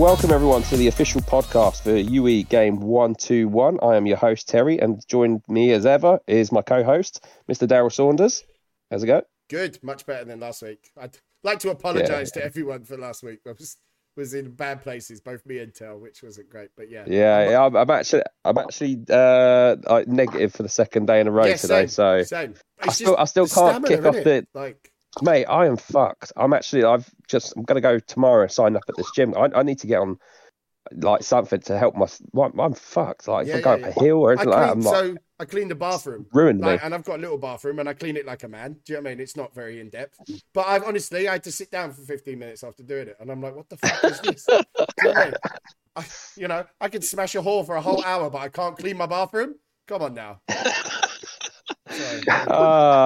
Welcome everyone to the official podcast for UE Game 121. I am your host Terry, and joined me as ever is my co-host, Mr. Daryl Saunders. How's it go? Good, much better than last week. I'd like to apologise to everyone for last week. I was in bad places, both me and Tel, which wasn't great. But yeah. I'm actually negative for the second day in a row today. Same. I still can't kick off the like. Mate, I am fucked. I'm going to go tomorrow and sign up at this gym. I need to get on like something to help my. I'm fucked. Like if I go up a hill or anything like that. I cleaned the bathroom. Ruined me. And I've got a little bathroom and I clean it like a man. Do you know what I mean? It's not very in depth. But I've honestly, I had to sit down for 15 minutes after doing it. And I'm like, what the fuck is this? I could smash a whore for a whole hour, but I can't clean my bathroom. Come on now.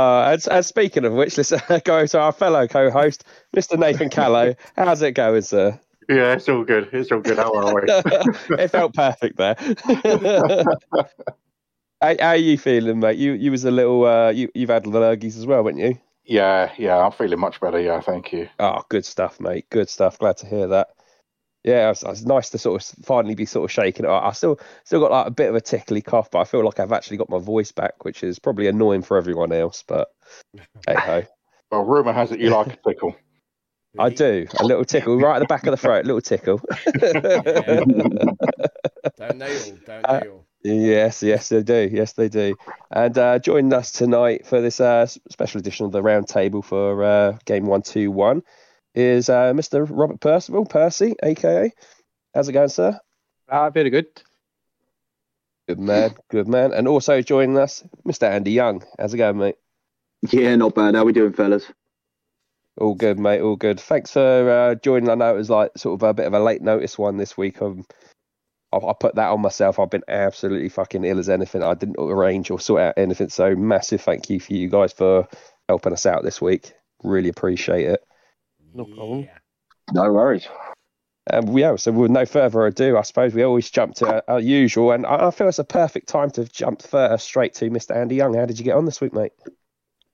And speaking of which, let's go to our fellow co-host, Mr. Nathan Callow. How's it going, sir? Yeah, it's all good. How are we? It felt perfect there. How are you feeling, mate? You was a little. You've had lurgies as well, haven't you? Yeah. I'm feeling much better. Yeah, thank you. Oh, good stuff, mate. Good stuff. Glad to hear that. Yeah, it's nice to sort of finally be sort of shaking it. I still got like a bit of a tickly cough, but I feel like I've actually got my voice back, which is probably annoying for everyone else. But hey ho. Well, rumour has it you like a tickle. I do, a little tickle right at the back of the throat, little tickle. Don't nail. Yes, they do. Yes, they do. And joining us tonight for this special edition of the Round Table for Game 121. Is Mr. Robert Percival, Percy, a.k.a. How's it going, sir? Very good. Good man. And also joining us, Mr. Andy Young. How's it going, mate? Yeah, not bad. How we doing, fellas? All good, mate, all good. Thanks for joining. I know it was like sort of a bit of a late notice one this week. I put that on myself. I've been absolutely fucking ill as anything. I didn't arrange or sort out anything. So massive thank you for you guys for helping us out this week. Really appreciate it. No problem. Yeah. No worries. So with no further ado, I suppose we always jump to our usual, and I feel it's a perfect time to jump first straight to Mr. Andy Young. How did you get on this week, mate?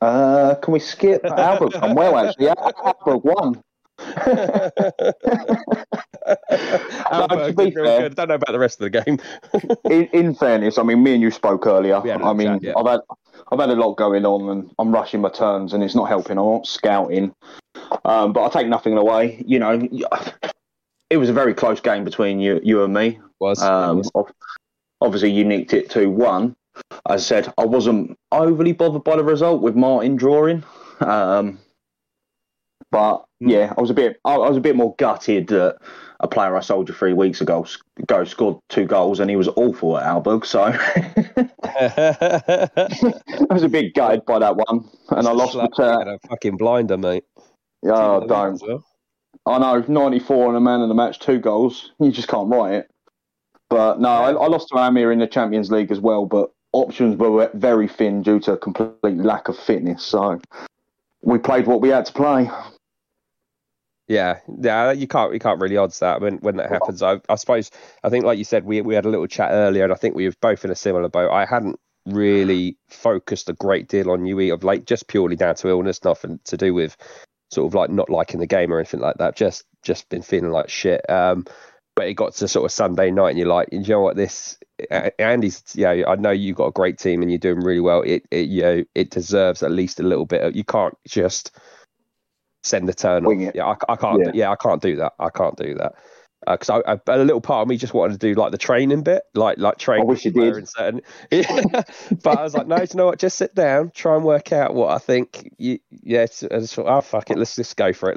Can we skip? Alberg won, actually. Alberg won. Alberg did really good. I don't know about the rest of the game. in fairness, I mean, me and you spoke earlier. Yeah. I've had a lot going on, and I'm rushing my turns, and it's not helping. I'm not scouting. But I take nothing away. You know, it was a very close game between you and me. It was. Obviously, you nicked it 2-1. I said I wasn't overly bothered by the result with Martin drawing, but yeah, I was a bit more gutted that a player I sold you 3 weeks ago scored 2 goals, and he was awful at Orenburg. So I was a bit gutted by that one, and I lost a fucking blinder, mate. Yeah, oh, don't. Well. I know, 94 and a man of the match, 2 goals. You just can't write it. But no, yeah. I lost to Amir in the Champions League as well, but options were very thin due to a complete lack of fitness. So we played what we had to play. Yeah, you can't really odds that when that happens. I suppose, I think like you said, we had a little chat earlier, and I think we were both in a similar boat. I hadn't really focused a great deal on UE of late, just purely down to illness, nothing to do with sort of like not liking the game or anything like that, just been feeling like shit. But it got to sort of Sunday night, and you're like, you know what, this Andy's, I know you've got a great team and you're doing really well. It deserves at least a little bit. You can't just send the turn off. I can't do that. Because a little part of me just wanted to do like the training bit, like training. I wish you did. But I was like, no, you know what? Just sit down, try and work out what I think. Fuck it, let's just go for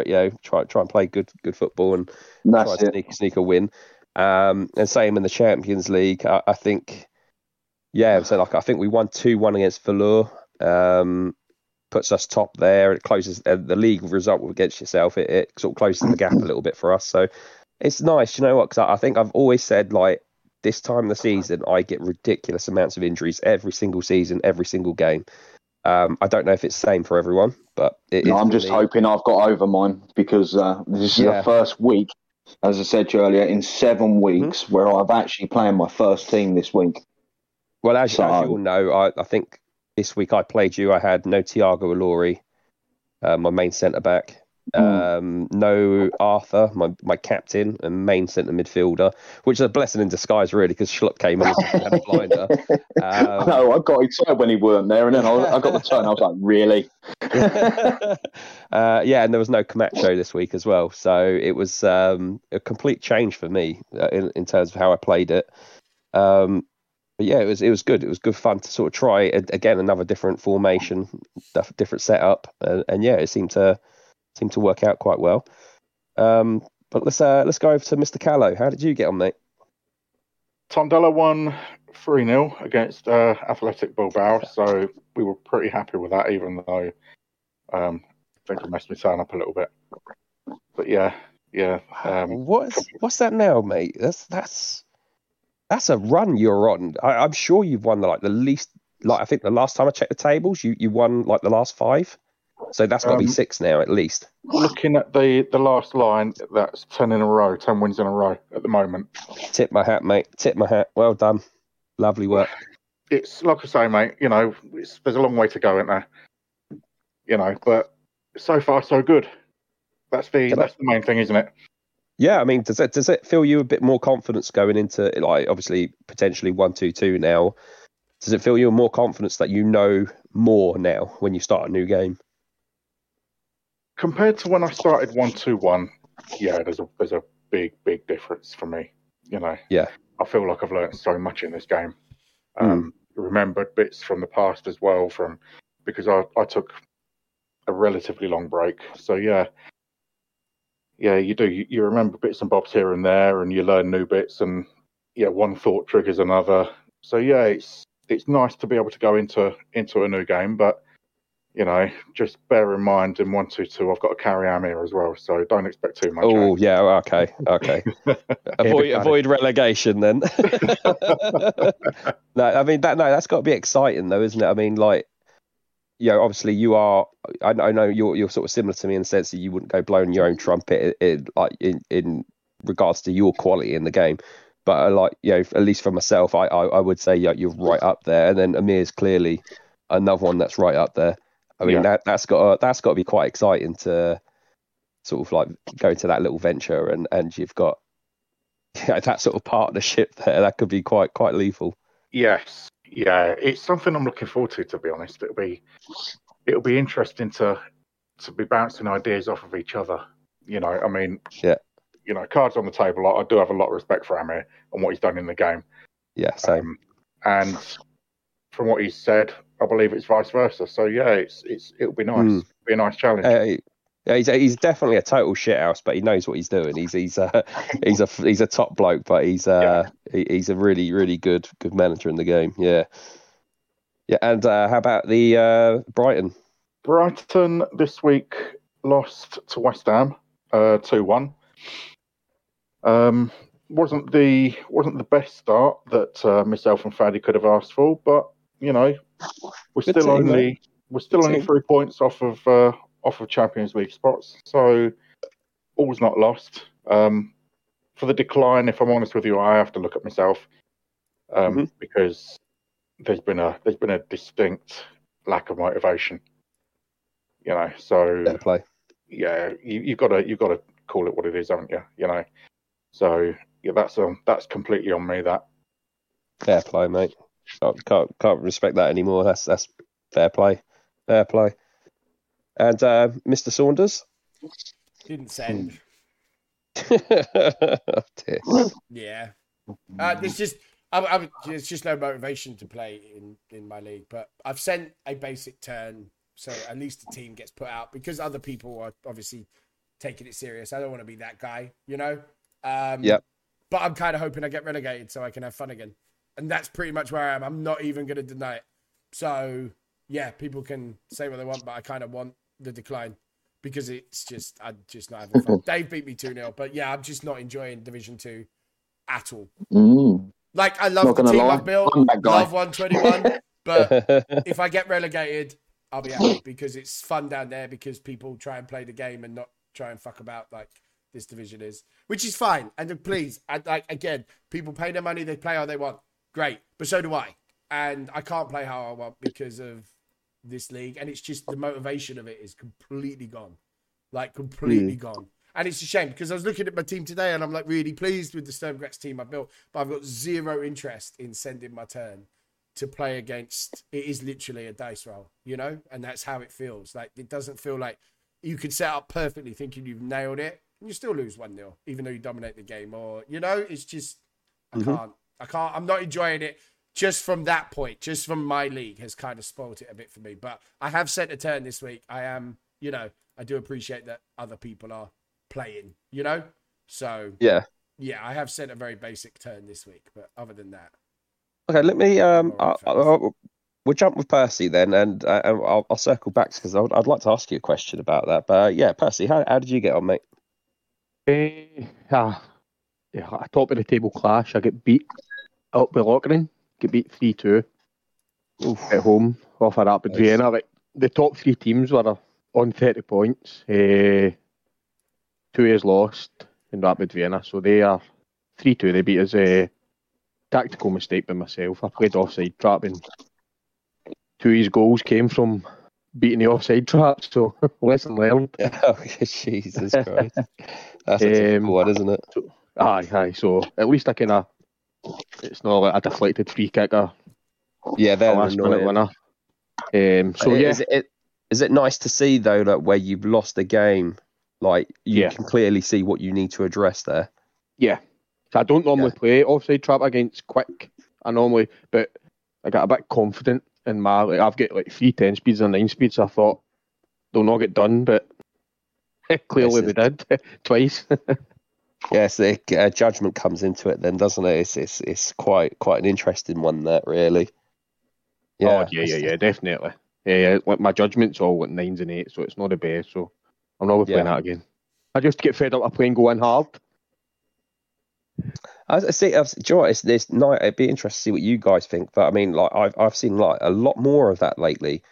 it. Try and play good football and try to sneak a win. And same in the Champions League. I think, I think we won 2-1 against Valour. Puts us top there. It closes the league result against yourself. It sort of closes the gap a little bit for us. So it's nice, you know what? Because I think I've always said like this time of the season, I get ridiculous amounts of injuries every single season, every single game. I don't know if it's the same for everyone, but I'm just hoping I've got over mine because this is the first week, as I said to you earlier, in 7 weeks where I've actually played my first team this week. Well, as you all know, I think. This week I played you. I had no Tiago Alori, my main centre back. No Arthur, my captain and main centre midfielder, which is a blessing in disguise, really, because Schlupp came in and had a blinder. No, I got excited when he weren't there, and then I got the turn. I was like, really? Yeah, and there was no Camacho this week as well, so it was a complete change for me in terms of how I played it. But yeah, it was good. It was good fun to sort of try again another different formation, different setup, and yeah, it seemed to work out quite well. But let's go over to Mr. Callow. How did you get on, mate? Tondela won 3-0 against Athletic Bilbao, so we were pretty happy with that, even though I think it messed me turn up a little bit. But yeah. What's that now, mate? That's a run you're on. I'm sure you've won the least. I think the last time I checked the tables, you won the last 5. So that's got to be 6 now, at least. Looking at the last line, that's 10 wins in a row at the moment. Tip my hat, mate. Tip my hat. Well done. Lovely work. It's like I say, mate. You know, there's a long way to go, isn't there? You know, but so far so good. That's the main thing, isn't it? Yeah, I mean, does it feel you a bit more confidence going into, obviously potentially 1-2-2 now? Does it feel you more confidence that you know more now when you start a new game? Compared to when I started 1-2-1, yeah, there's a big difference for me. You know, yeah, I feel like I've learned so much in this game. Remembered bits from the past as well, because I took a relatively long break. So yeah. Yeah, you do. You remember bits and bobs here and there, and you learn new bits, and yeah, one thought triggers another. So yeah, it's nice to be able to go into a new game, but you know, just bear in mind in 1-2-2, I've got a carry arm here as well, so don't expect too much. Oh yeah, okay. avoid relegation then. No, I mean that's got to be exciting though, isn't it? I mean, yeah, obviously you are. I know you're sort of similar to me in the sense that you wouldn't go blowing your own trumpet in regards to your quality in the game. But at least for myself, I would say you're right up there. And then Amir's clearly another one that's right up there. I mean, that's got to be quite exciting to sort of go into that little venture, and you've got that sort of partnership there. That could be quite lethal. Yes. Yeah, it's something I'm looking forward to be honest. It'll be interesting to be bouncing ideas off of each other. You know, I mean, yeah. You know, cards on the table. I do have a lot of respect for Amir and what he's done in the game. Yeah, same. And from what he's said, I believe it's vice versa. So yeah, it'll be nice. It'll be a nice challenge. He's definitely a total shithouse, but he knows what he's doing. He's a top bloke, but he's a really really good manager in the game. Yeah. And how about the Brighton? Brighton this week lost to West Ham 2-1. Wasn't the best start that myself and Faddy could have asked for, but you know we're still only 3 points off of Champions League spots, so all's not lost. For the decline, if I'm honest with you, I have to look at myself because there's been a distinct lack of motivation. You know, so fair play. Yeah, you've got to call it what it is, haven't you? You know, so yeah, that's completely on me. That fair play, mate. Can't respect that anymore. That's fair play. Fair play. And Mr. Saunders? Didn't send. Yeah. There's just no motivation to play in my league. But I've sent a basic turn, so at least the team gets put out because other people are obviously taking it serious. I don't want to be that guy, you know? Yep. But I'm kind of hoping I get relegated so I can have fun again. And that's pretty much where I am. I'm not even going to deny it. So, yeah, people can say what they want, but I kind of want the decline because it's just I'm just not having fun. Dave beat me 2-0, but yeah, I'm just not enjoying Division 2 at all. I love the team I've built, love 121, but if I get relegated, I'll be happy because it's fun down there because people try and play the game and not try and fuck about like this division is, which is fine. And please, again, people pay their money, they play how they want. Great, but so do I. And I can't play how I want because of this league, and it's just the motivation of it is completely gone. like completely gone. And it's a shame because I was looking at my team today and I'm like really pleased with the Sturm Graz team I built, but I've got zero interest in sending my turn to play against. It is literally a dice roll, you know, and that's how it feels. Like it doesn't feel like you could set up perfectly thinking you've nailed it and you still lose 1-0, even though you dominate the game, or, you know, it's just, I can't, I'm not enjoying it just from that point, just from my league has kind of spoiled it a bit for me, but I have sent a turn this week. I am, you know, I do appreciate that other people are playing, you know? So yeah, I have sent a very basic turn this week, but other than that. Okay, let me, we'll jump with Percy then, and I'll circle back because I'd like to ask you a question about that. But yeah, Percy, how did you get on, mate? A top of the table clash. I got beat up by Lockering, got beat 3-2 at home off of Rapid Vienna. Like, the top three teams were on 30 points, 2 is lost in Rapid Vienna, so they are 3-2. They beat us. Tactical mistake by myself. I played offside trap, and 2 of his goals came from beating the offside trap. So lesson learned. Oh, Jesus Christ, that's a difficult one, isn't it? So, aye. So at least I kind of, it's not like a deflected free kicker. Yeah, they're the last minute winner. Is it nice to see though that where you've lost the game, like you can clearly see what you need to address there? Yeah. I don't normally play offside trap against quick. But I got a bit confident in my, like, I've got like 3 10 speeds and 9 speeds. So I thought they'll not get done, but clearly they did twice. Yes, the judgment comes into it then, doesn't it? It's quite an interesting one, that really. Yeah. Oh yeah, definitely. Yeah, like my judgment's all like 9s and 8s, so it's not the best. So I'm not playing that again. I just get fed up of playing going hard. I see. This night it'd be interesting to see what you guys think. But I mean, like I've seen like a lot more of that lately.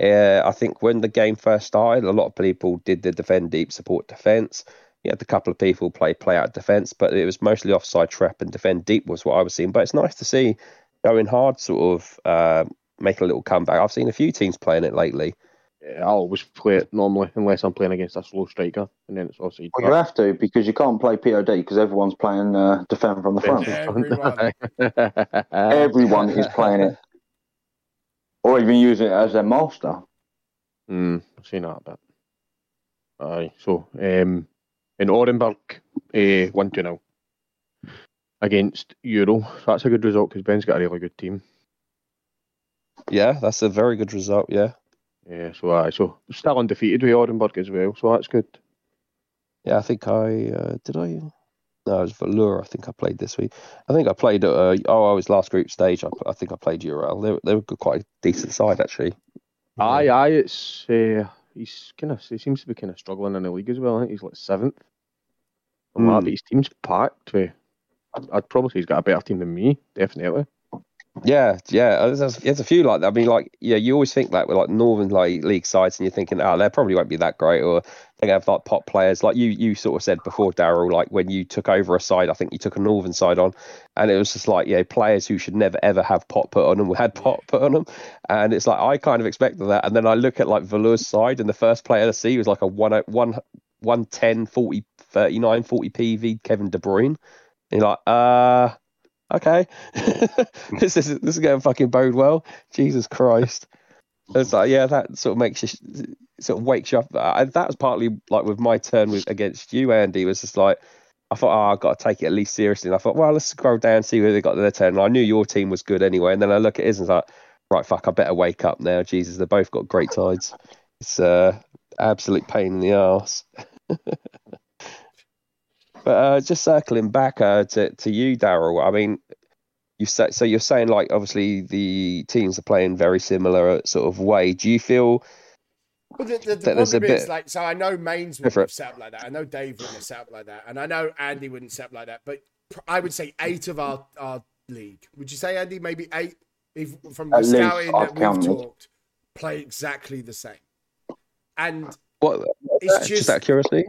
I think when the game first started, a lot of people did the defend deep, support defence. You had a couple of people play out defence, but it was mostly offside trap and defend deep was what I was seeing. But it's nice to see going hard sort of make a little comeback. I've seen a few teams playing it lately. I always play it normally, unless I'm playing against a slow striker, and then it's offside. Well, you have to, because you can't play POD because everyone's playing defend from the front. Everyone is playing it, or even using it as their master. I've seen that a bit. Aye, so in Orenburg, 1-2 against Ural. So that's a good result because Ben's got a really good team. Yeah, that's a very good result. Yeah. Yeah, so still undefeated with Orenburg as well, so that's good. Yeah, I think No, it was Valour. I think I played this week. I was last group stage. I think I played Ural. They were quite a decent side, actually. Aye, it's he seems to be kind of struggling in the league as well. I think he's like 7th. His team's packed. I'd probably say he's got a better team than me, definitely. Yeah, there's a few like that. I mean, like, yeah, you always think that with like Northern like league sides, and you're thinking, they probably won't be that great, or they have like pop players. Like you sort of said before, Daryl, like when you took over a side, I think you took a Northern side on, and it was just like, players who should never ever have pot put on them had pot put on them, and it's like I kind of expected that, and then I look at like Valour's side, and the first player to see was like a 110 40 39 40 PV Kevin De Bruyne, and you're like, okay, this is going to fucking bode well. Jesus Christ! It's like, that sort of wakes you up. And that was partly like with my turn against you, Andy. Was just like, I thought, I've got to take it at least seriously. And I thought, well, let's scroll down and see where they got their turn. And I knew your team was good anyway. And then I look at his and it's like, right, fuck, I better wake up now. Jesus, they both got great sides. It's absolute pain in the arse. But just circling back to you, Daryl. I mean, you're saying like obviously the teams are playing very similar sort of way. Do you feel? Well, the problem is like, so I know Mains wouldn't have set up like that. I know Dave wouldn't have set up like that, and I know Andy wouldn't set up like that. But I would say 8 of our league. Would you say, Andy, maybe 8 if, from the scouting that we've talked, play exactly the same? And what? It's just out of curiosity,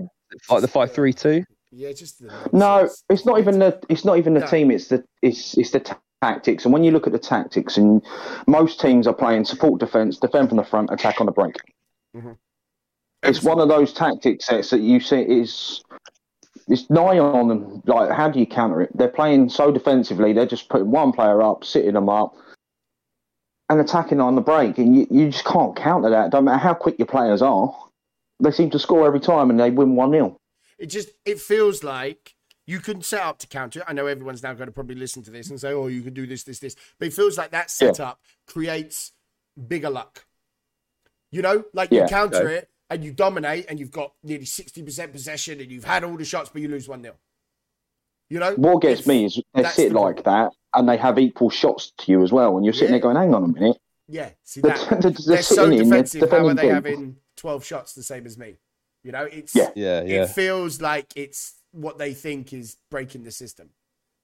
like the 5-3-2. Yeah, just it's not even the team. It's the tactics. And when you look at the tactics, and most teams are playing support defence, defend from the front, attack on the break. Mm-hmm. It's one of those tactics sets that you see is it's nigh on them. Like, how do you counter it? They're playing so defensively, they're just putting one player up, sitting them up, and attacking on the break. And you just can't counter that. Don't matter how quick your players are, they seem to score every time, and they win 1-0. It feels like you can set up to counter it. I know everyone's now going to probably listen to this and say, "Oh, you can do this, this, this," but it feels like that setup creates bigger luck. You know, like you counter it and you dominate, and you've got nearly 60% possession, and you've had all the shots, but you lose 1-0. You know, what gets me is they sit like that, and they have equal shots to you as well, and you're sitting there going, "Hang on a minute." Yeah, see that. They're so defensive. How are they having 12 shots the same as me? You know, it's it feels like it's what they think is breaking the system,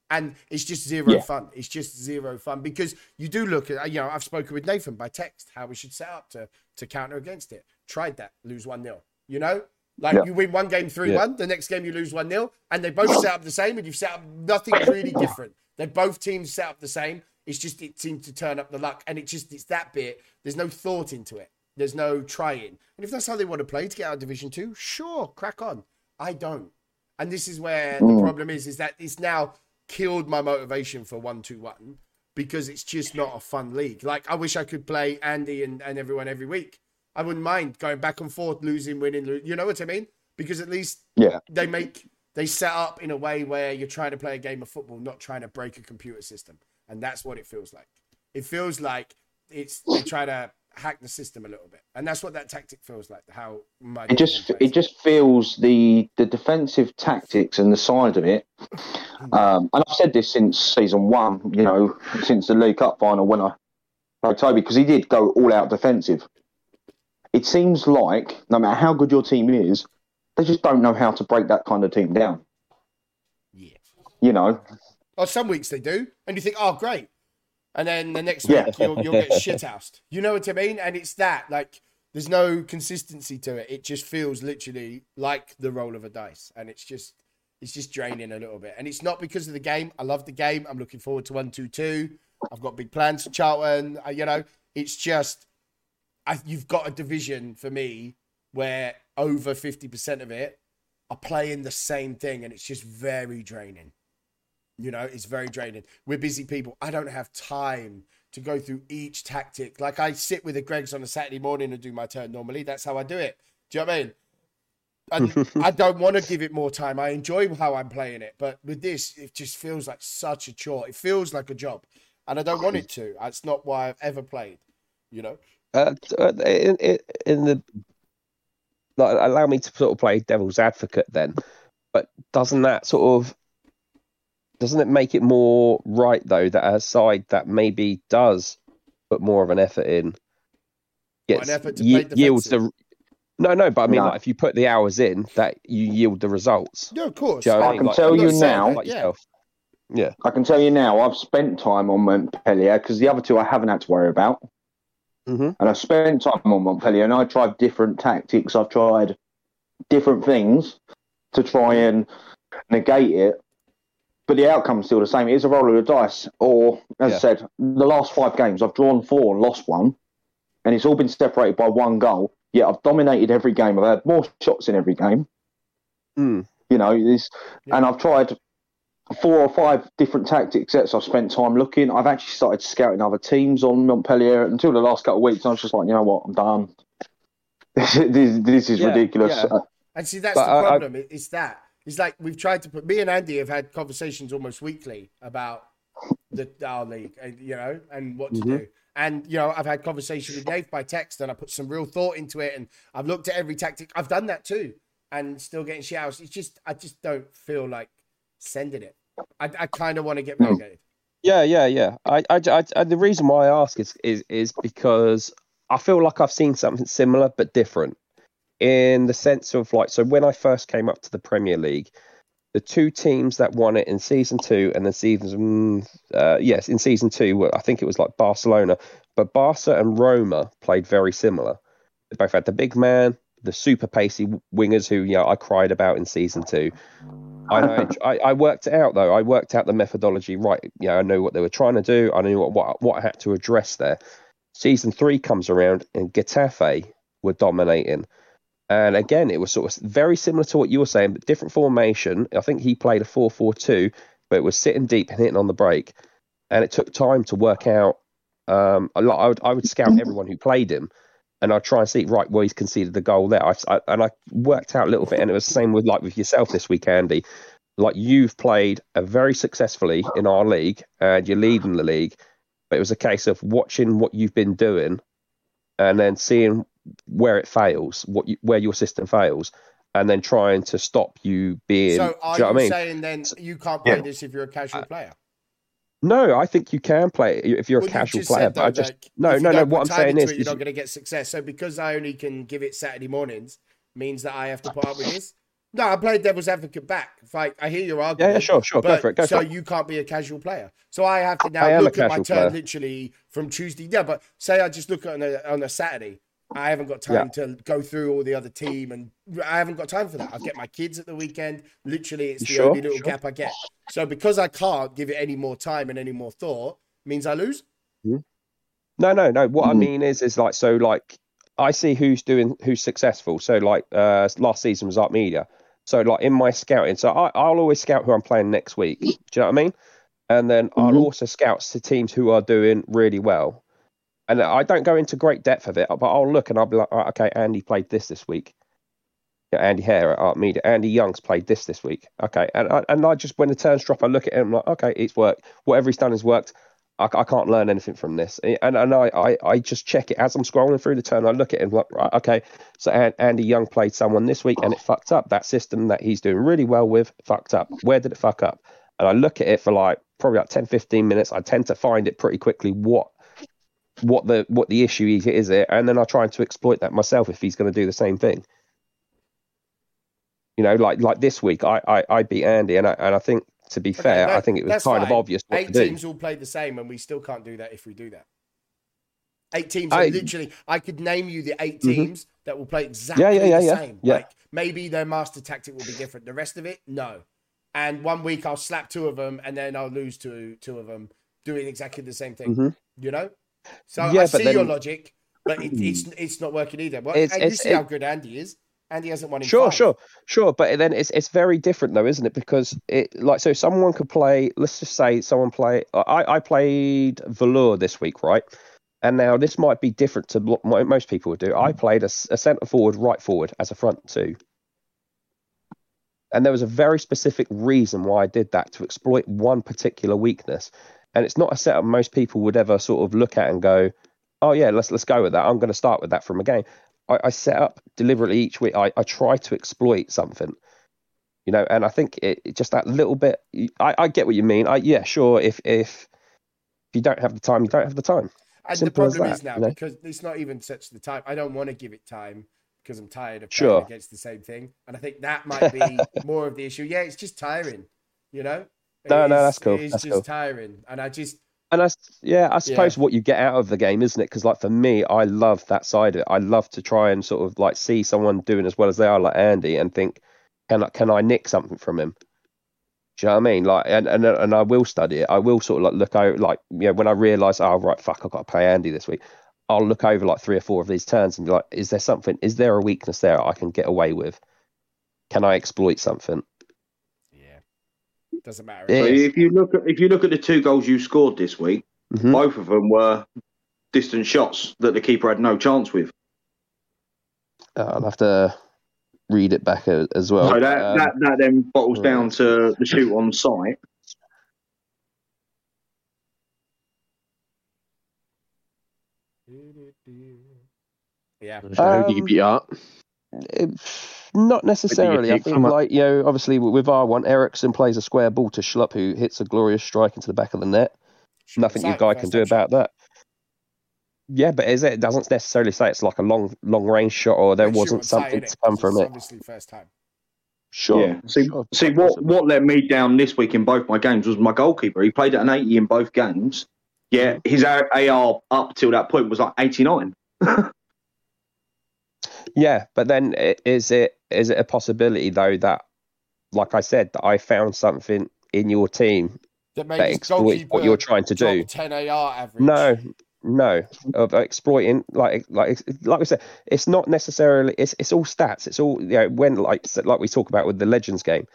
and it's just zero fun. It's just zero fun because you do look at, you know, I've spoken with Nathan by text how we should set up to counter against it. Tried that, lose 1-0. You know, like you win one game 3-1, the next game you lose 1-0, and they both set up the same, and you've set up nothing really different. They both teams set up the same. It's just, it seems to turn up the luck, and it's that bit. There's no thought into it. There's no trying. And if that's how they want to play to get out of Division 2, sure, crack on. I don't. And this is where the problem is that it's now killed my motivation for 1-2-1 because it's just not a fun league. Like, I wish I could play Andy and everyone every week. I wouldn't mind going back and forth, losing, winning, you know what I mean? Because at least they set up in a way where you're trying to play a game of football, not trying to break a computer system. And that's what it feels like. It feels like they try to hack the system a little bit, and that's what that tactic feels like. How my it just feels the defensive tactics and the side of it. And I've said this since season one, you know, since the League Cup final when I played Toby, because he did go all out defensive. It seems like no matter how good your team is, they just don't know how to break that kind of team down. Yeah, you know. Oh, some weeks they do, and you think, oh, great. And then the next week you'll get shithoused. You know what I mean? And it's that, like, there's no consistency to it. It just feels literally like the roll of a dice. And it's just draining a little bit. And it's not because of the game. I love the game. I'm looking forward to 1-2-2. I've got big plans for Charlton. You know, it's just, you've got a division for me where over 50% of it are playing the same thing. And it's just very draining. You know, it's very draining. We're busy people. I don't have time to go through each tactic. Like, I sit with the Gregs on a Saturday morning and do my turn normally. That's how I do it. Do you know what I mean? And I don't want to give it more time. I enjoy how I'm playing it. But with this, it just feels like such a chore. It feels like a job. And I don't want it to. It's not why I've ever played, you know? Allow me to sort of play devil's advocate then. But doesn't that sort of... Doesn't it make it more right, though, that a side that maybe does put more of an effort in yields the... No, but I mean, no. Like, if you put the hours in, that you yield the results. No, of course. You know I mean? Can like, tell you now. Like I can tell you now, I've spent time on Montpellier because the other two I haven't had to worry about. Mm-hmm. And I've spent time on Montpellier and I tried different tactics. I've tried different things to try and negate it. But the outcome's still the same. It is a roll of the dice. Or, as I said, the last 5 games, I've drawn 4 and lost 1. And it's all been separated by 1 goal. Yet I've dominated every game. I've had more shots in every game. Mm. You know, and I've tried 4 or 5 different tactic sets. I've spent time looking. I've actually started scouting other teams on Montpellier until the last couple of weeks. And I was just like, you know what, I'm done. This is ridiculous. Yeah. And see, that's the problem. It's that. It's like we've tried to put... Me and Andy have had conversations almost weekly about our league, you know, and what to do. And, you know, I've had conversations with Dave by text and I put some real thought into it and I've looked at every tactic. I've done that too and still getting shit out. It's just... I just don't feel like sending it. I kind of want to get relegated. Yeah. I the reason why I ask is because I feel like I've seen something similar but different. In the sense of like, so when I first came up to the Premier League, the 2 teams that won it in season 2 and then in season 2, well, I think it was like Barcelona, but Barca and Roma played very similar. They both had the big man, the super pacey wingers who, you know, I cried about in season 2. I worked it out though. I worked out the methodology right. You know, I knew what they were trying to do. I knew what I had to address there. Season 3 comes around and Getafe were dominating. And again, it was sort of very similar to what you were saying, but different formation. I think he played a 4-4-2, but it was sitting deep and hitting on the break. And it took time to work out. I would scout everyone who played him, and I'd try and see, right, well, he's conceded the goal there. I worked out a little bit, and it was the same with yourself this week, Andy. Like, you've played very successfully in our league, and you're leading the league. But it was a case of watching what you've been doing and then seeing where it fails, where your system fails, and then trying to stop you being... So are you saying then you can't play this if you're a casual player? No, I think you can play it if you're a casual player. But I just... No. What I'm saying is... You're not going to get success. So because I only can give it Saturday mornings means that I have to put up with this? No, I play devil's advocate back. Like, I hear your argument. Yeah, sure. Go for it. So you can't be a casual player. So I have to now look at my turn literally from Tuesday. Yeah, but say I just look on a Saturday. I haven't got time to go through all the other team, and I haven't got time for that. I get my kids at the weekend. Literally, it's the only little gap I get. So because I can't give it any more time and any more thought, means I lose? No. What I mean is like, so like, I see who's successful. So like last season was Art Media. So like in my scouting, so I'll always scout who I'm playing next week. Do you know what I mean? And then I'll also scout to teams who are doing really well. And I don't go into great depth of it, but I'll look and I'll be like, right, okay, Andy played this week. Yeah, Andy Hare at Art Media. Andy Young's played this week. Okay. And I just, when the turns drop, I look at him, I'm like, okay, it's worked. Whatever he's done has worked. I can't learn anything from this. And I just check it as I'm scrolling through the turn. I look at it and like, right, okay, so Andy Young played someone this week and it fucked up. That system that he's doing really well with fucked up. Where did it fuck up? And I look at it for like probably like 10, 15 minutes. I tend to find it pretty quickly what the issue is it. And then I try to exploit that myself if he's going to do the same thing. You know, like this week, I beat Andy and I think, to be fair, I think it was kind of obvious what to do. Eight teams all played the same, and we still can't do that if we do that. Eight teams, literally, I could name you the eight teams that will play exactly the same. Yeah. Like, maybe their master tactic will be different. The rest of it, no. And one week I'll slap two of them, and then I'll lose two of them doing exactly the same thing. You know? So I see your logic, but it's not working either. Well, and you see how good Andy is. And he hasn't won in five. Sure. But then it's very different though, isn't it? Because it like, so someone could play, let's just say someone play, I played Valour this week, right? And now this might be different to what most people would do. I played a centre forward, right forward as a front two. And there was a very specific reason why I did that, to exploit one particular weakness. And it's not a setup most people would ever sort of look at and go, oh yeah, let's go with that. I'm going to start with that from a game. I set up deliberately each week. I try to exploit something, you know, and I think it just that little bit. I get what you mean. If you don't have the time, you don't have the time. And simple the problem is now, you know? Because it's not even such the time. I don't want to give it time because I'm tired of playing against the same thing. And I think that might be more of the issue. Yeah, it's just tiring, you know? That's cool. It's just tiring. I suppose what you get out of the game, isn't it? Because like for me, I love that side of it. I love to try and sort of like see someone doing as well as they are, like Andy, and think, can I nick something from him? Do you know what I mean? Like, and I will study it. I will sort of like look over, like, you know, when I realise, oh right, fuck, I've got to play Andy this week. I'll look over like 3 or 4 of these turns and be like, is there a weakness there I can get away with? Can I exploit something? Doesn't matter. If you look at the 2 goals you scored this week, both of them were distant shots that the keeper had no chance with. I'll have to read it back as well. So that then bottles down to the shoot on sight. Yeah. How do you beat up? Not necessarily. I think, like, you know, obviously with R1, Eriksen plays a square ball to Schlupp, who hits a glorious strike into the back of the net. Nothing your guy can do about that. Yeah, but it doesn't necessarily say it's like a long range shot, or there wasn't something to come from it. Obviously, first time. Sure. Yeah. See, what let me down this week in both my games was my goalkeeper. He played at an 80 in both games. Yeah, his AR up till that point was like 89. Yeah, but then is it a possibility though that, like I said, that I found something in your team that exploits what you're trying to do? 10 AR average. No, No, of exploiting, like we said, it's not necessarily, it's all stats. It's all, you know, when like we talk about with the Legends game,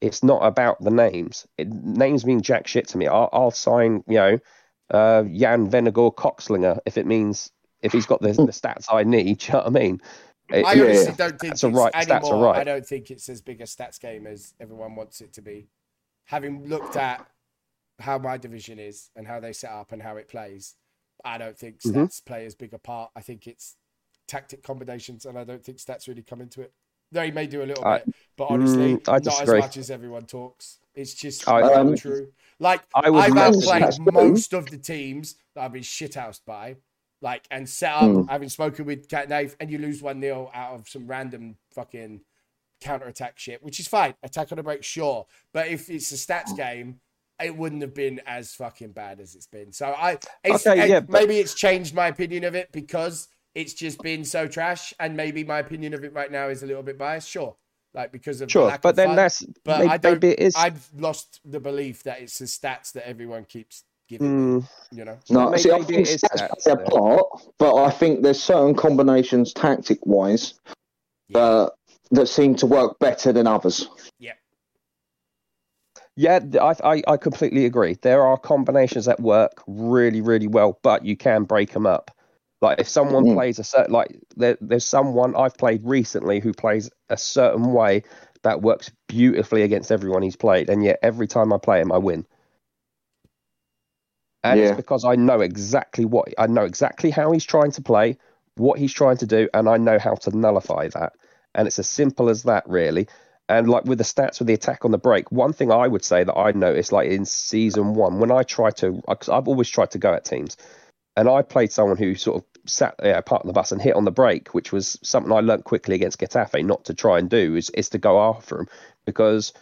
it's not about the names. Names mean jack shit to me. I'll sign, you know, Jan Venegor Coxlinger if it means, if he's got the stats I need. Do you know what I mean? I don't think it's as big a stats game as everyone wants it to be. Having looked at how my division is and how they set up and how it plays, I don't think stats play as big a part. I think it's tactic combinations, and I don't think stats really come into it. They may do a little bit, but honestly, not as much as everyone talks. It's just not true. Like, I've outplayed most of the teams that I've been shithoused by, and set up, having spoken with Getafe, and you lose 1-0 out of some random fucking counter-attack shit, which is fine. Attack on a break, sure. But if it's a stats game, it wouldn't have been as fucking bad as it's been. So maybe it's changed my opinion of it because it's just been so trash, and maybe my opinion of it right now is a little bit biased. Sure, because of the lack of fun. I've lost the belief that it's the stats that everyone keeps giving. You know, I think stats play a part, but I think there's certain combinations tactic wise that seem to work better than others. Yeah. Yeah, I completely agree. There are combinations that work really, really well, but you can break them up. Like if someone plays a certain, there's someone I've played recently who plays a certain way that works beautifully against everyone he's played, and yet every time I play him, I win. And it's because I know exactly how he's trying to play, what he's trying to do, and I know how to nullify that. And it's as simple as that, really. And with the stats, with the attack on the break, one thing I would say that I noticed, in season one, when I try to, I've always tried to go at teams, and I played someone who sort of sat apart on the bus and hit on the break, which was something I learnt quickly against Getafe not to try and do, is to go after him, because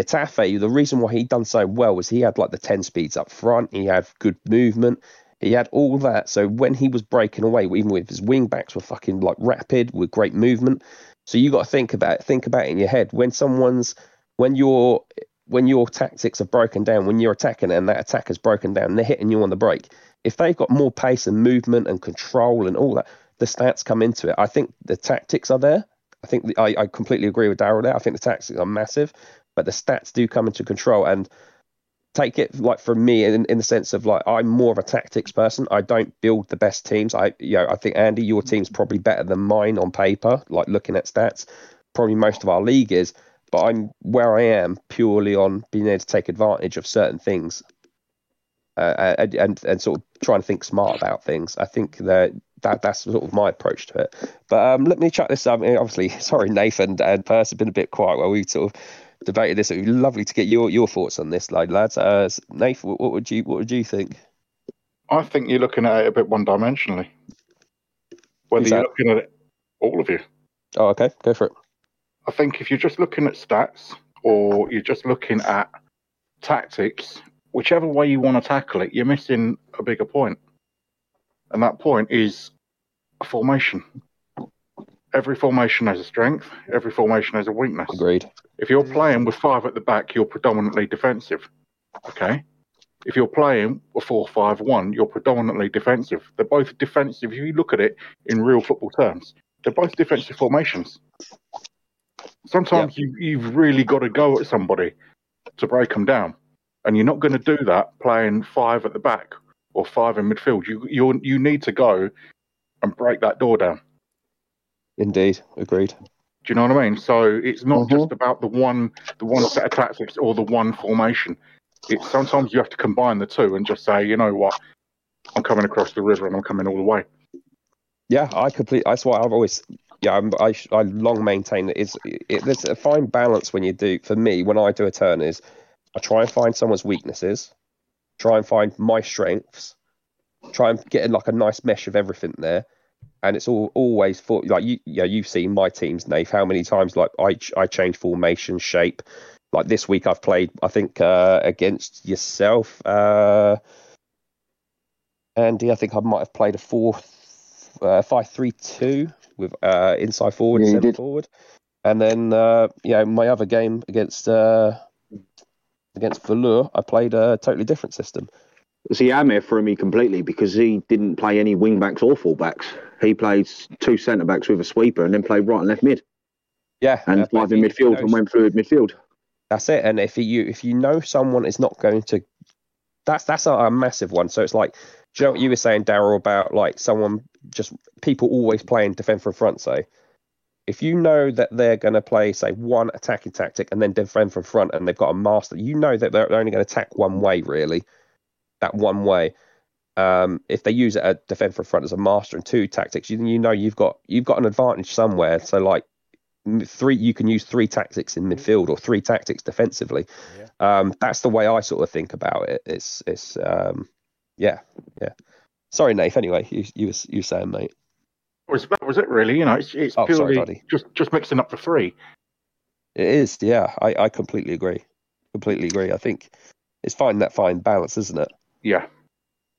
Getafe, the reason why he'd done so well was he had the 10 speeds up front, he had good movement, he had all that. So when he was breaking away, even with his wing backs were fucking rapid with great movement. So you got to think about it in your head when your tactics are broken down, when you're attacking and that attack is broken down, and they're hitting you on the break. If they've got more pace and movement and control and all that, the stats come into it. I think the tactics are there. I think I completely agree with Daryl there. I think the tactics are massive, but the stats do come into control. And take it from me in the sense of I'm more of a tactics person. I don't build the best teams. I think Andy, your team's probably better than mine on paper. Looking at stats, probably most of our league is. But I'm where I am purely on being able to take advantage of certain things, and sort of trying to think smart about things. I think that's sort of my approach to it. But let me check this up. Obviously, sorry, Nathan and Percy have been a bit quiet while we sort of debated this. It would be lovely to get your thoughts on this, lads. Nathan, what would you think? I think you're looking at it a bit one-dimensionally. Whether you're looking at it, all of you. Oh, okay, go for it. I think if you're just looking at stats or you're just looking at tactics, whichever way you want to tackle it, you're missing a bigger point. And that point is a formation. Every formation has a strength. Every formation has a weakness. Agreed. If you're playing with 5 at the back, you're predominantly defensive. Okay? If you're playing with 4-5-1, you're predominantly defensive. They're both defensive. If you look at it in real football terms, they're both defensive formations. Sometimes you've really got to go at somebody to break them down. And you're not going to do that playing 5 at the back or 5 in midfield. You need to go and break that door down. Indeed, agreed. Do you know what I mean? So it's not just about the one set of tactics or the one formation. It's sometimes you have to combine the two and just say, you know what, I'm coming across the river and I'm coming all the way. Yeah, that's why I've always. Yeah, I long maintain that there's a fine balance when you do. For me, when I do a turn, is I try and find someone's weaknesses, try and find my strengths, try and get a nice mesh of everything there, and it's always for you've seen my teams, Nath, how many times I change formation, shape. This week I've played, I think against yourself, Andy. I think I might have played a 5-3-2. With inside forward, centre forward, and then my other game against Valour, I played a totally different system. Ziame threw me completely because he didn't play any wing backs or full backs. He played two centre backs with a sweeper and then played right and left mid. Yeah, and dived in midfield and went through midfield. That's it. And if you know someone is not going to, that's a massive one. So it's like, do you know what you were saying, Daryl, about like someone just people always playing defend from front. So if you know that they're going to play, say, one attacking tactic and then defend from front, and they've got a master, you know that they're only going to attack one way, really. That one way. If they use it at defend from front as a master and two tactics, you know you've got an advantage somewhere. So like three, you can use three tactics in midfield or three tactics defensively. Yeah. That's the way I sort of think about it. It's. Sorry, Nath. Anyway, you were saying, mate. That was it, really. You know, it's purely just mixing up the three. It is, yeah. I completely agree. I think it's finding that fine balance, isn't it? Yeah.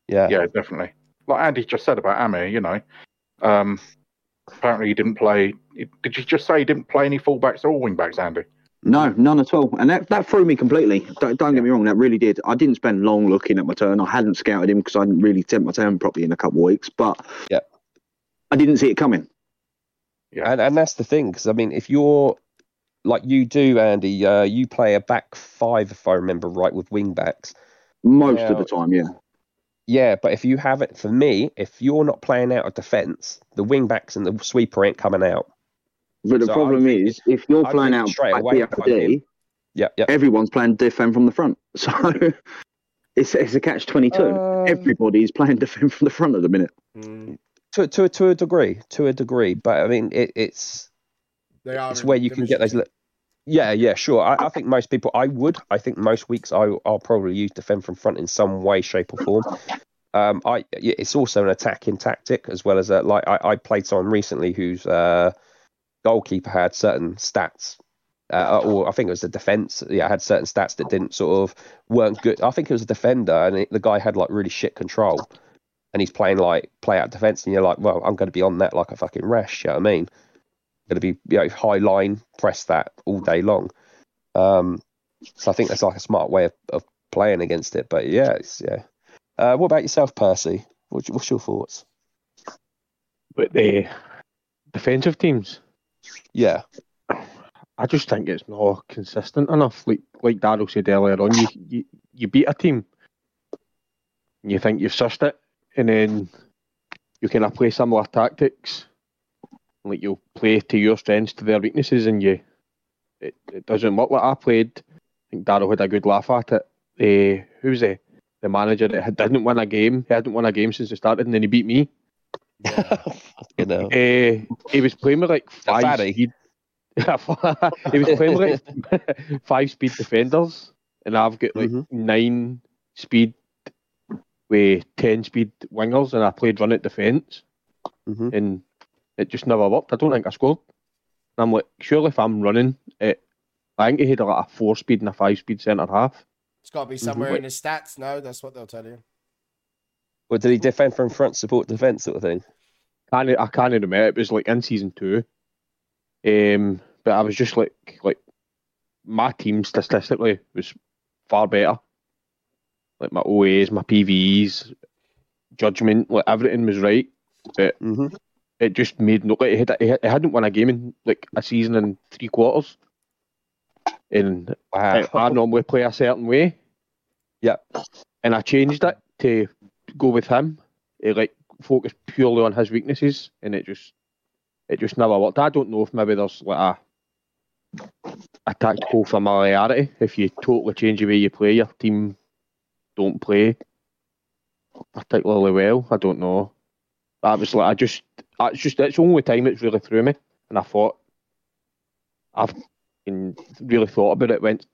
Yeah, definitely. Like Andy just said about Amir, you know, apparently he didn't play. Did you just say he didn't play any fullbacks or wingbacks, Andy? No, none at all. And that threw me completely. Don't get me wrong, that really did. I didn't spend long looking at my turn. I hadn't scouted him because I didn't really tempt my turn properly in a couple of weeks. But yeah, I didn't see it coming. Yeah, and that's the thing, because I mean, if you're like you do, Andy, you play a back five, if I remember right, with wing backs most of the time. Yeah. Yeah, but if you have it, for me, if you're not playing out of defence, the wing backs and the sweeper ain't coming out. But the problem is, if you're playing out straight away, everyone's playing defend from the front. So it's a catch-22. Everybody's playing defend from the front at the minute. To a degree, but I mean it's where you can get those. Yeah, sure. I think most people, I think most weeks I'll probably use defend from front in some way, shape or form. It's also an attacking tactic as well as I played someone recently whose goalkeeper had certain stats, or I think it was the defence. Yeah, had certain stats that didn't weren't good. I think it was a defender, and the guy had like really shit control, and he's playing like play out defence, and you're like, well, I'm going to be on that like a fucking rash. You know what I mean? Going to be, you know, high line, press that all day long. So I think that's like a smart way of playing against it. But yeah. What about yourself, Percy? What's your thoughts? With the defensive teams? Yeah. I just think it's not consistent enough. Like Daryl said earlier on, you beat a team, and you think you've sussed it, and then you kind of play similar tactics. Like, you'll play to your strengths, to their weaknesses, and it doesn't work. Like I played, I think Daryl had a good laugh at it. Who was the manager that didn't win a game? He hadn't won a game since he started, and then he beat me. Yeah. You know. He was playing with like five speed. He was playing with like five speed defenders, and I've got like 9 speed with 10 speed wingers, and I played run at defence. Mm-hmm. And it just never worked. I don't think I scored. And I'm like, surely if I'm running it, I think he had like a 4-speed and a 5-speed centre half. It's got to be somewhere in his stats now. That's what they'll tell you. Well, did he defend from front, support defence sort of thing? I can't remember. It was like in season 2. But I was just like my team statistically was far better. Like my OAs, my PVEs, judgment, like everything was right. But it just made no. Like he hadn't won a game in like a season and 3 quarters. And I normally play a certain way. Yeah. And I changed it to go with him. It like focused purely on his weaknesses, and it just never worked. I don't know if maybe there's like a tactical familiarity. If you totally change the way you play, your team don't play particularly well. I don't know. I was like, it's the only time it's really threw me, and I thought, I've really thought about it, went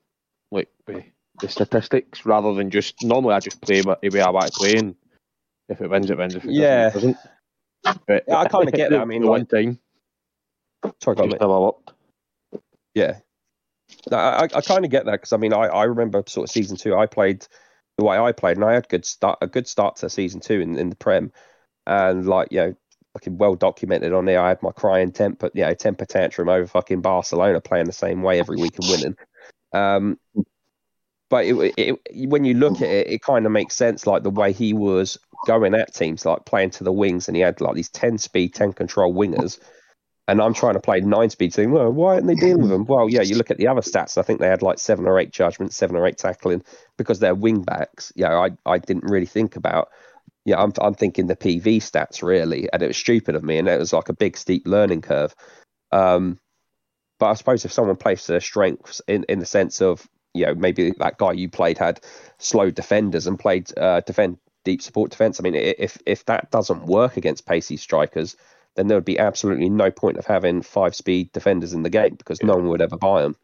like the statistics rather than just, normally I just play the way I want to play, and if it wins, it wins, if it doesn't, it doesn't. But yeah, I kind of get that, I mean, like, one time, sorry, I just never worked. Yeah, no, I kind of get that, because I mean, I remember sort of season 2, I played the way I played, and I had a good start to season 2 in the Prem, and like, you know, fucking well documented on there. I had my crying temper tantrum over fucking Barcelona playing the same way every week and winning. But when you look at it, it kind of makes sense, like the way he was going at teams, like playing to the wings, and he had like these 10-speed, 10-control wingers. And I'm trying to play 9-speed, saying, well, why aren't they dealing with them? Well, yeah, you look at the other stats. I think they had like 7 or 8 judgments, 7 or 8 tackling because they're wing backs. Yeah, I didn't really think about. Yeah, I'm thinking the PV stats really, and it was stupid of me, and it was like a big steep learning curve. But I suppose if someone plays to their strengths in the sense of, you know, maybe that guy you played had slow defenders and played deep support defense. I mean, if that doesn't work against pacey strikers, then there would be absolutely no point of having 5-speed defenders in the game because no one would ever buy them.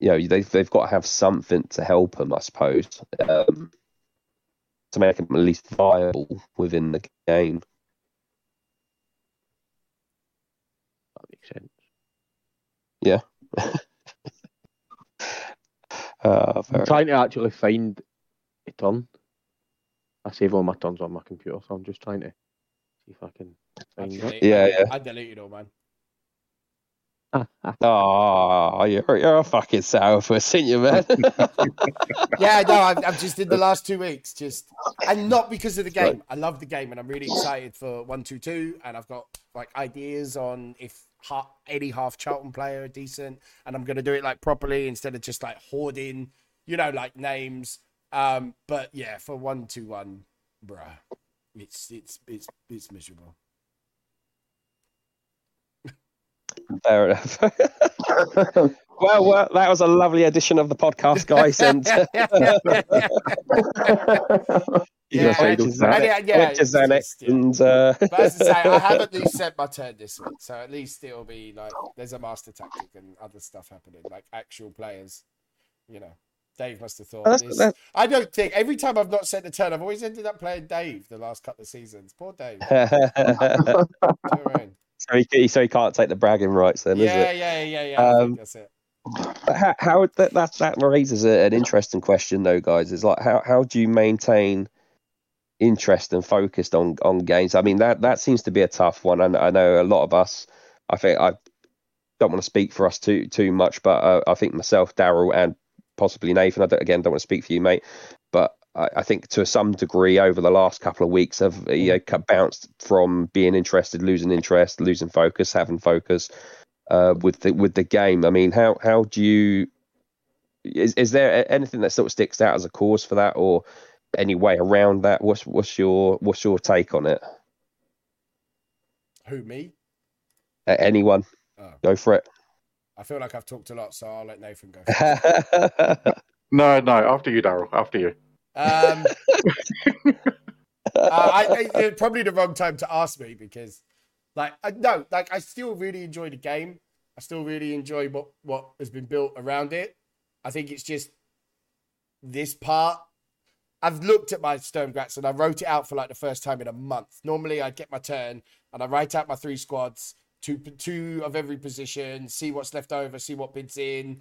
You know, they've got to have something to help them, I suppose, to make them at least viable within the game. That makes sense. Yeah. I'm trying to actually find a turn. I save all my turns on my computer, so I'm just trying to see if I can... Yeah. I deleted it all, man. Oh, you're a fucking sourpuss, aren't you, man? Yeah, no, I've just did the last 2 weeks, just, and not because of the game. Right. I love the game, and I'm really excited for 1-2-2, and I've got like ideas on if any half Charlton player are decent, and I'm going to do it like properly instead of just like hoarding, you know, like names. But yeah, for 1-2-1, bruh, it's miserable. Fair enough. Well, that was a lovely edition of the podcast, guys. And I have at least set my turn this week, so at least it'll be like there's a master tactic and other stuff happening, like actual players. You know, Dave must have thought this. I don't think every time I've not set the turn, I've always ended up playing Dave the last couple of seasons. Poor Dave. So he can't take the bragging rights then, is it? Yeah. I think that's it. How that raises an interesting question though, guys. Is like how do you maintain interest and focused on games? I mean that seems to be a tough one. I know a lot of us. I think I don't want to speak for us too much, but I think myself, Daryl, and possibly Nathan. I don't want to speak for you, mate, but. I think to some degree over the last couple of weeks I've bounced from being interested, losing focus, having focus with the game. I mean, how do you? Is there anything that sort of sticks out as a cause for that, or any way around that? What's your take on it? Who, me? Anyone? Oh. Go for it. I feel like I've talked a lot, so I'll let Nathan go. No, after you, Daryl. After you. It's probably the wrong time to ask me because, I still really enjoy the game. I still really enjoy what has been built around it. I think it's just this part. I've looked at my Sturmgratz and I wrote it out for like the first time in a month. Normally, I get my turn and I write out my 3 squads, two of every position, see what's left over, see what bids in.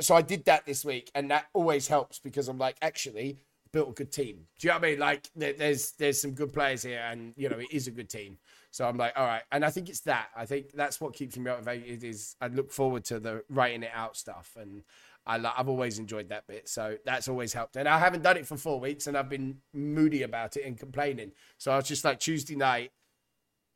So I did that this week, and that always helps because I'm like, actually. Built a good team. Do you know what I mean? Like there's some good players here, and you know it is a good team. So I'm like, all right. And I think it's that. I think that's what keeps me motivated. Is I look forward to the writing it out stuff, and I've always enjoyed that bit. So that's always helped. And I haven't done it for 4 weeks, and I've been moody about it and complaining. So I was just like Tuesday night,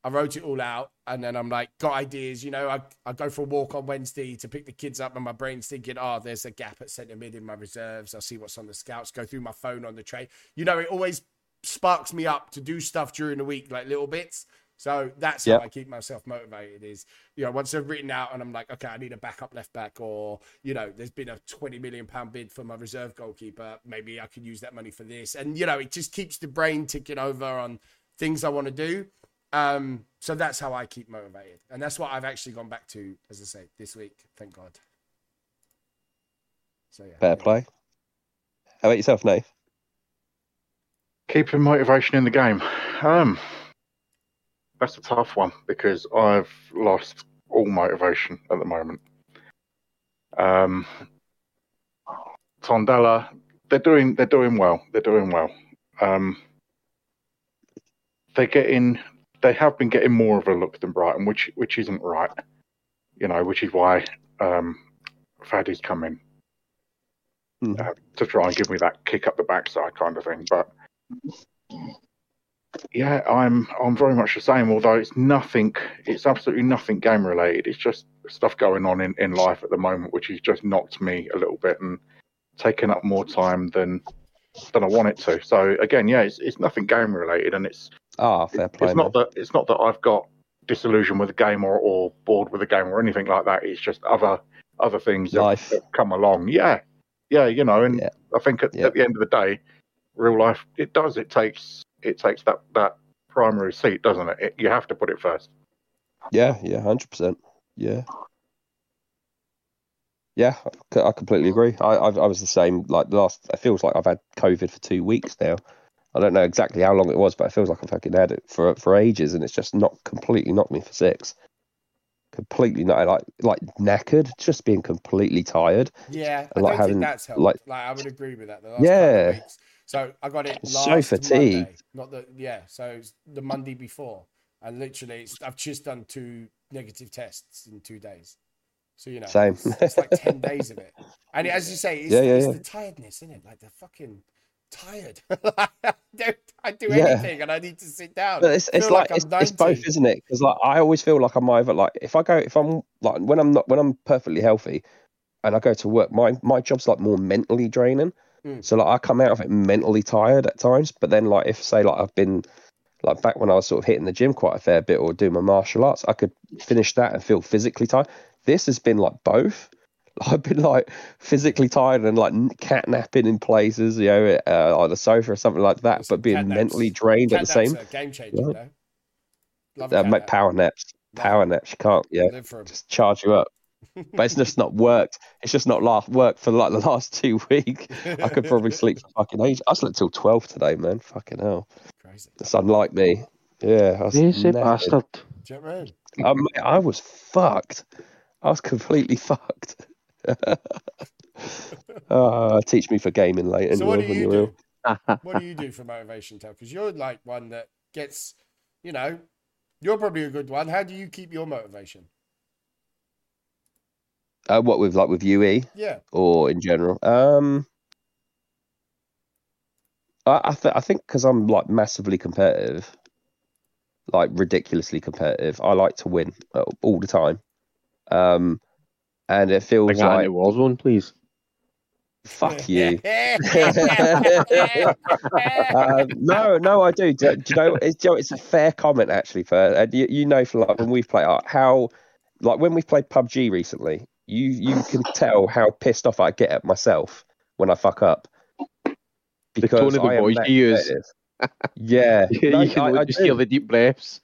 I wrote it all out, and then I'm like, got ideas. You know, I go for a walk on Wednesday to pick the kids up, and my brain's thinking, there's a gap at centre mid in my reserves. I'll see what's on the scouts, go through my phone on the train. You know, it always sparks me up to do stuff during the week, like little bits. So that's how I keep myself motivated is, you know, once I've written out and I'm like, okay, I need a backup left back, or, you know, there's been a £20 million bid for my reserve goalkeeper. Maybe I could use that money for this. And, you know, it just keeps the brain ticking over on things I want to do. So that's how I keep motivated, and that's what I've actually gone back to, as I say, this week. Thank God. So yeah. Fair play. How about yourself, Nate? Keeping motivation in the game. That's a tough one because I've lost all motivation at the moment. Tondela, they're doing well. They're doing well. They have been getting more of a look than Brighton, which isn't right, you know, which is why Faddy's come in. to try and give me that kick up the backside kind of thing. But yeah, I'm very much the same, although it's nothing, it's absolutely nothing game related. It's just stuff going on in life at the moment, which has just knocked me a little bit and taken up more time than I want it to. So again, yeah, it's nothing game related, and it's fair play. It's not that I've got disillusioned with a game or bored with a game or anything like that. It's just other things that come along. Yeah, you know, and I think at the end of the day, real life, it takes that primary seat, doesn't it? You have to put it first. Yeah, 100%. Yeah, I completely agree. I was the same. Like it feels like I've had COVID for 2 weeks now. I don't know exactly how long it was, but it feels like I've fucking had it for ages, and it's just not completely knocked me for six. Completely not like knackered, just being completely tired. Yeah, and I don't think that's helped. Like I would agree with that. The last couple of weeks. So I got it last Monday, so the Monday before, and literally I've just done 2 negative tests in 2 days. So you know, same. It's like 10 days of it, and as you say, it's the tiredness, isn't it? Like the fucking tired. I do anything, and I need to sit down. But it's like it's both, isn't it? Because like I always feel like I'm either like when I'm perfectly healthy, and I go to work, my job's like more mentally draining. So like I come out of it mentally tired at times, but then like if say like I've been like back when I was sort of hitting the gym quite a fair bit or doing my martial arts, I could finish that and feel physically tired. This has been like both. I've been like physically tired and like catnapping in places, you know, on the sofa or something like that, but being mentally drained at the same. Game changer, you know. Love power naps. Power naps, you can't. Yeah, just charge you up. But it's just not worked. It's just not worked for like the last 2 weeks. I could probably sleep for fucking ages. I slept till 12 today, man. Fucking hell. Crazy. That's unlike me. Yeah. Bastard. I was fucked. I was completely fucked. Teach me for gaming later. So what do you do? What do you do for motivation, Tel? Because you're like one that gets, you know, you're probably a good one. How do you keep your motivation? What with UE? Yeah. Or in general? I think because I'm like massively competitive, like ridiculously competitive. I like to win all the time. And it feels like it was one, please. Fuck you. No, I do. Do you know? It's a fair comment actually. For you know, for like when we've played when we've played PUBG recently, you can tell how pissed off I get at myself when I fuck up. Because the tone of the voice you use. Yeah, you can just hear the deep breaths.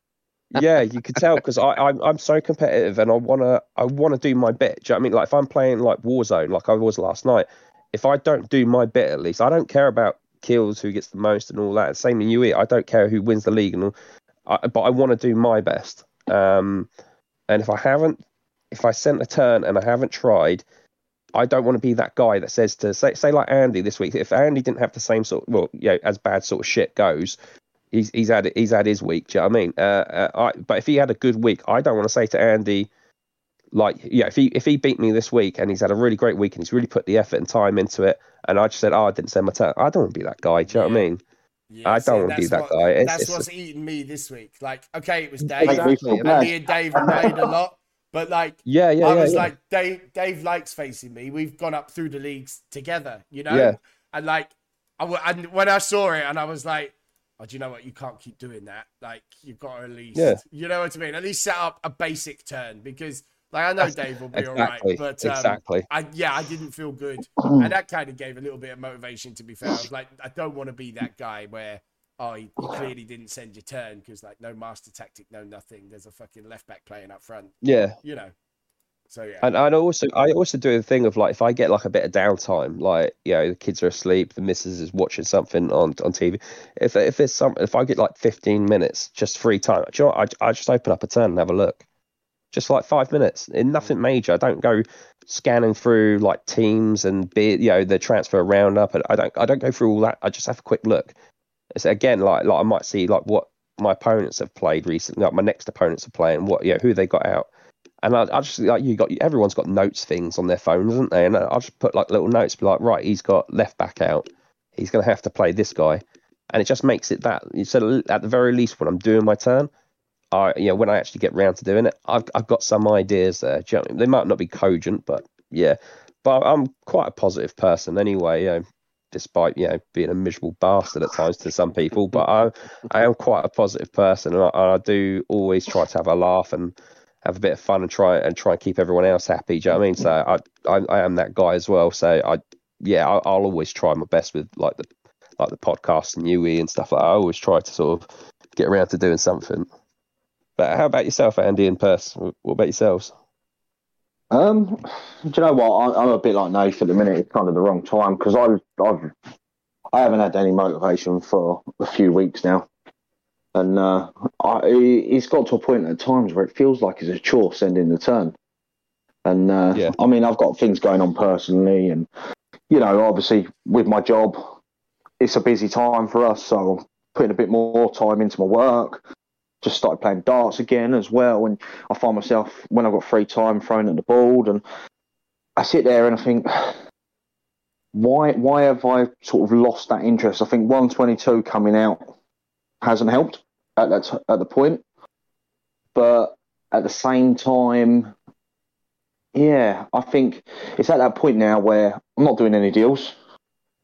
Yeah, you could tell because I'm so competitive and I wanna do my bit. Do you know what I mean? Like if I'm playing like Warzone, like I was last night, if I don't do my bit at least, I don't care about kills, who gets the most, and all that. Same in UE, I don't care who wins the league and all. But I want to do my best. And if I sent a turn and I haven't tried, I don't want to be that guy that says to say like Andy this week. If Andy didn't have the same sort, as bad sort of shit goes. He's had his week. Do you know what I mean? But if he had a good week, I don't want to say to Andy, like, yeah, if he beat me this week and he's had a really great week and he's really put the effort and time into it, and I just said, I didn't send my turn. I don't want to be that guy. Do you know what I mean? Yeah, I don't want to be that guy. That's what's eating me this week. Like, okay, it was Dave. Me and Dave have made a lot, but like, Dave likes facing me. We've gone up through the leagues together, you know. Yeah. And like, and when I saw it, and I was like. Oh, do you know what? You can't keep doing that. Like, you've got to at least, you know what I mean? At least set up a basic turn because, like, I know Dave will be all right. But I didn't feel good. And that kind of gave a little bit of motivation, to be fair. I was like, I don't want to be that guy where, you clearly didn't send your turn because, like, no master tactic, no nothing. There's a fucking left-back playing up front. Yeah. You know. So, yeah. And I also do the thing of, like, if I get, like, a bit of downtime, like, you know, the kids are asleep, the missus is watching something on TV. If there's something, if I get, like, 15 minutes, just free time, do you know what? I just open up a turn and have a look. Just, like, 5 minutes. Nothing major. I don't go scanning through, like, teams and, the transfer roundup. I don't go through all that. I just have a quick look. So, again, like I might see, like, what my opponents have played recently, like, my next opponents are playing, what, you know, who they got out. And I just, like, everyone's got notes things on their phones, haven't they? And I just put like little notes, be like, right, he's got left back out, he's going to have to play this guy. And it just makes it that, so at the very least, when I'm doing my turn, when I actually get round to doing it, I've got some ideas there. Do you know, they might not be cogent, but yeah. But I'm quite a positive person anyway, despite being a miserable bastard at times to some people. But I am quite a positive person, and I do always try to have a laugh and have a bit of fun and try and keep everyone else happy. Do you know what I mean? So I am that guy as well. So I'll always try my best with like the podcast and UE and stuff like that. I always try to sort of get around to doing something. But how about yourself, Andy and Perce? What about yourselves? Do you know what? I'm a bit like Nathan at the minute. It's kind of the wrong time because I haven't had any motivation for a few weeks now, and it's got to a point at times where it feels like it's a chore sending the turn. And I mean, I've got things going on personally, and obviously with my job, it's a busy time for us. So I'm putting a bit more time into my work. Just started playing darts again as well, and I find myself, when I've got free time, throwing at the board, and I sit there and I think, why have I sort of lost that interest? I think 122 coming out hasn't helped at the point, but at the same time, I think it's at that point now where I'm not doing any deals.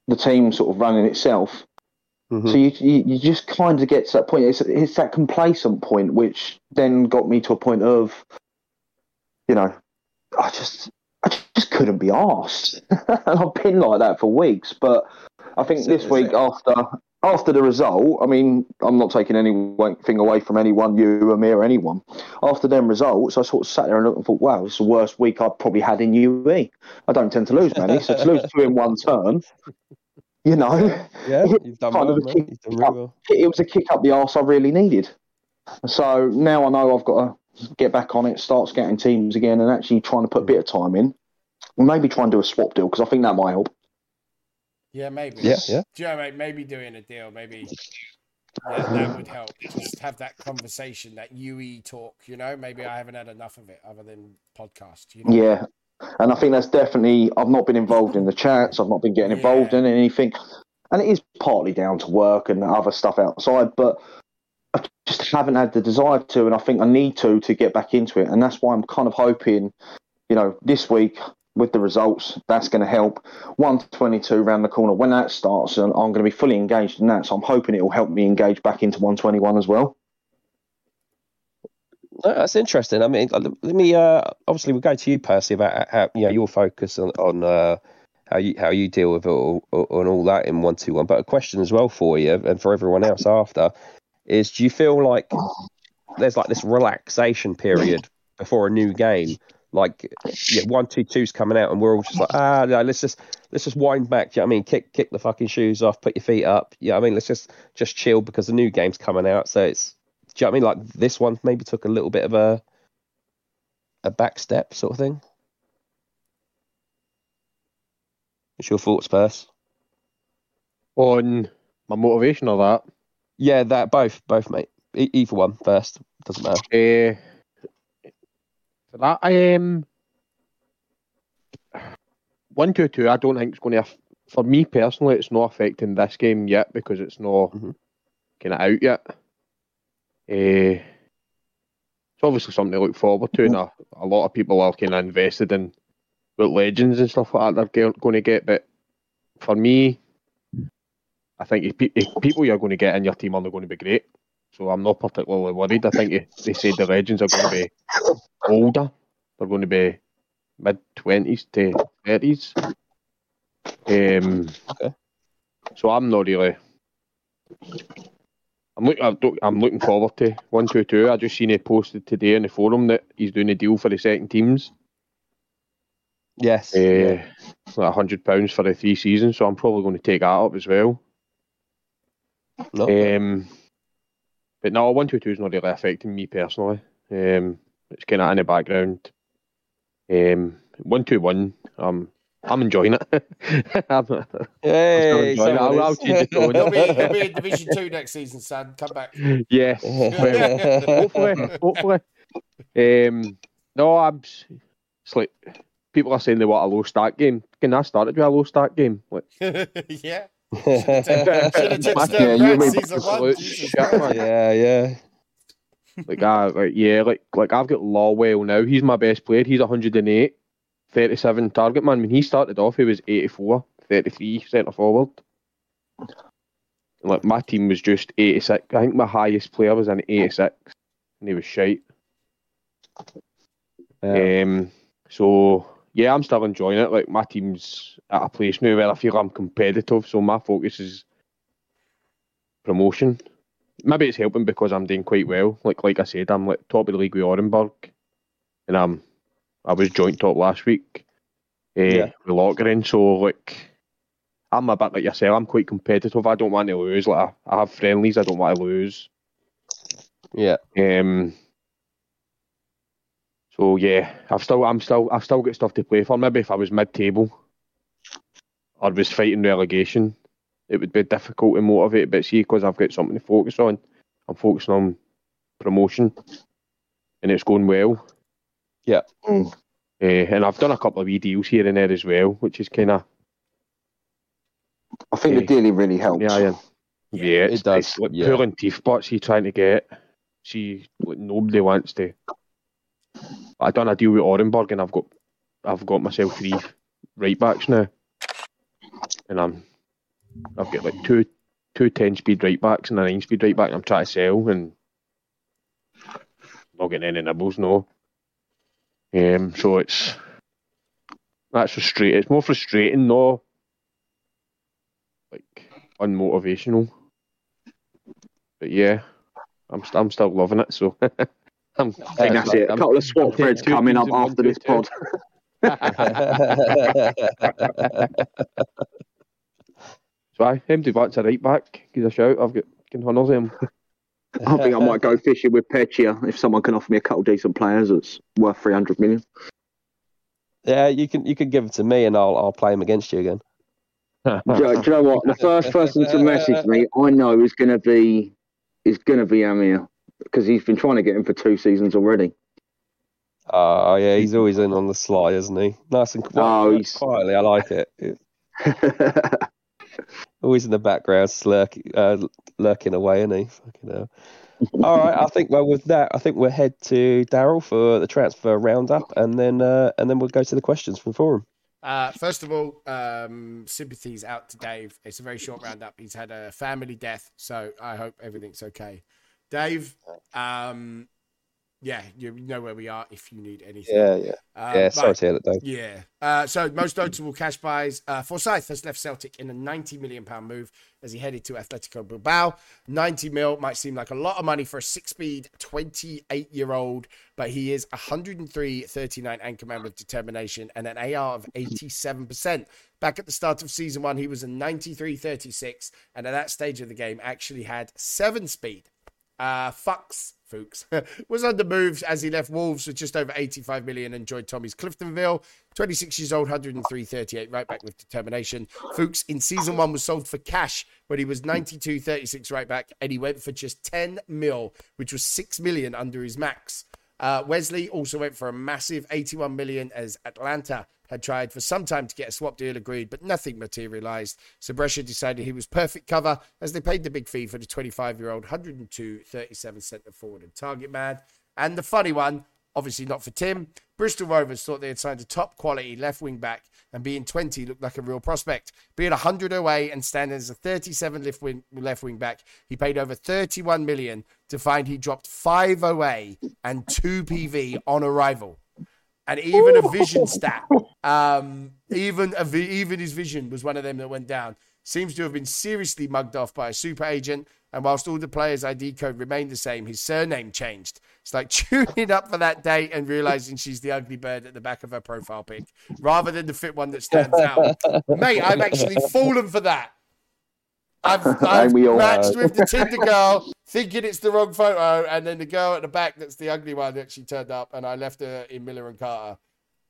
The team's sort of running itself. Mm-hmm. So you just kind of get to that point. It's that complacent point, which then got me to a point of, I just couldn't be arsed. And I've been like that for weeks. But I think this week after the result, I mean, I'm not taking anything away from anyone, you or me or anyone. After them results, I sort of sat there and looked and thought, wow, it's the worst week I've probably had in UE. I don't tend to lose many, so to lose two in one turn... It was a kick up the arse I really needed. So now I know I've got to get back on it, start scouting teams again, and actually trying to put a bit of time in. Or maybe try and do a swap deal, because I think that might help. Yeah, maybe. Yeah. Maybe doing a deal, maybe that would help. Just have that conversation, that UE talk. Maybe I haven't had enough of it other than podcast. Yeah. And I think that's definitely, I've not been involved in the chats, I've not been getting involved in anything. And it is partly down to work and other stuff outside, but I just haven't had the desire to, and I think I need to get back into it. And that's why I'm kind of hoping, this week with the results, that's going to help. 122 around the corner, when that starts, and I'm going to be fully engaged in that. So I'm hoping it will help me engage back into 121 as well. That's interesting. I mean, let me. Obviously, we'll go to you, Percy, about how your focus on how you deal with it and all that in 121. But a question as well for you and for everyone else after is: do you feel like there's like this relaxation period before a new game? Like 122's coming out, and we're all just like, no, let's just wind back. Do you know what I mean? Kick the fucking shoes off, put your feet up. Yeah, I mean, let's just chill because the new game's coming out, so it's. Do you know what I mean? Like this one maybe took a little bit of a back step sort of thing. What's your thoughts, Perce? On my motivation or that? Yeah, that both, mate. Either one first, doesn't matter. That 122. I don't think it's going to. For me personally, it's not affecting this game yet because it's not kind of out yet. It's obviously something to look forward to, and a lot of people are kind of invested in what legends and stuff like that they're going to get. But for me, I think if people you're going to get in your team are not going to be great, so I'm not particularly worried. I think they say the legends are going to be older, they're going to be mid 20s to 30s. So I'm not really. I'm looking forward to 122. I just seen it posted today in the forum that he's doing a deal for the second teams. Yes. Like £100 for the 3 seasons, so I'm probably going to take that up as well. No. But no, 122 is not really affecting me personally. It's kind of in the background. 121, I'm enjoying it. I'll keep it going. He'll be in Division 2 next season, son. Come back. Yes. Hopefully. No, abs. It's like people are saying they want a low start game. Can I start it with a low start game? Like, yeah. Yeah. Like I've got Lawwell now. He's my best player. He's 108, 37 target man. When he started off, he was 84, 33 centre forward. Like my team was just 86. I think my highest player was an 86, and he was shite. Yeah. So yeah, I'm still enjoying it. Like my team's at a place now where I feel I'm competitive. So my focus is promotion. Maybe it's helping because I'm doing quite well. Like I said, I'm like top of the league with Orenburg, and I was joint top last week with Lockering. So like I'm a bit like yourself. I'm quite competitive. I don't want to lose. Like I have friendlies. I don't want to lose. Yeah. So yeah, I've still got stuff to play for. Maybe if I was mid-table or was fighting relegation, it would be difficult to motivate, but see, because I've got something to focus on, I'm focusing on promotion, and it's going well. Yeah. And I've done a couple of wee deals here and there as well, which is kind of... I think the daily really helps. Yeah, it does. It's like pulling teeth, but see, trying to get... See, like, nobody wants to... I've done a deal with Orenburg, and I've got myself 3 right-backs now. And I've got like two 10-speed right-backs and a 9-speed right-back, and I'm trying to sell, and not getting any nibbles, no. So that's frustrating. It's more frustrating, no, like, unmotivational. But yeah, I'm still loving it, so... I think that's it. A couple of swap threads coming up after this pod. So I empty back's a right back. Give a shout. I've got hunters him. I think I might go fishing with Pechia if someone can offer me a couple of decent players. It's worth 300 million. Yeah, you can give it to me, and I'll play him against you again. Do you know what? The first person to message me, I know is gonna be Amir. Because he's been trying to get in for 2 seasons already. Oh, yeah, he's always in on the sly, isn't he? Nice and quietly, I like it. Always in the background, lurking away, isn't he? Fucking hell. All right, I think we'll head to Daryl for the transfer roundup, and then we'll go to the questions from the forum. First of all, sympathies out to Dave. It's a very short roundup. He's had a family death, so I hope everything's okay. Dave, you know where we are if you need anything. Sorry to hear that, Dave. Yeah. So most notable cash buys. Forsyth has left Celtic in a £90 million move as he headed to Athletic Bilbao. 90 mil might seem like a lot of money for a 6-speed 28-year-old, but he is 103.39 anchorman with determination and an AR of 87%. Back at the start of season 1, he was a 93.36, and at that stage of the game actually had 7-speed. Fuchs was under moves as he left Wolves with just over 85 million and joined Tommy's Cliftonville. 26 years old, 103.38, right back with determination. Fuchs in season 1 was sold for cash when he was 92.36 right back, and he went for just 10 mil, which was 6 million under his max. Wesley also went for a massive 81 million as Atlanta had tried for some time to get a swap deal agreed, but nothing materialised. So Brescia decided he was perfect cover as they paid the big fee for the 25-year-old 102.37 centre forward and target man. And the funny one, obviously not for Tim, Bristol Rovers thought they had signed a top-quality left wing back, and being 20 looked like a real prospect. Being 100 away and standing as a 37 left wing back, he paid over 31 million to find he dropped 5 away and 2 PV on arrival. And even a vision stat, even his vision was one of them that went down. Seems to have been seriously mugged off by a super agent. And whilst all the players' ID code remained the same, his surname changed. It's like tuning up for that date and realizing she's the ugly bird at the back of her profile pic, rather than the fit one that stands out. Mate, I've actually fallen for that. I've matched with the Tinder girl thinking it's the wrong photo, and then the girl at the back that's the ugly one that she turned up, and I left her in Miller and Carter.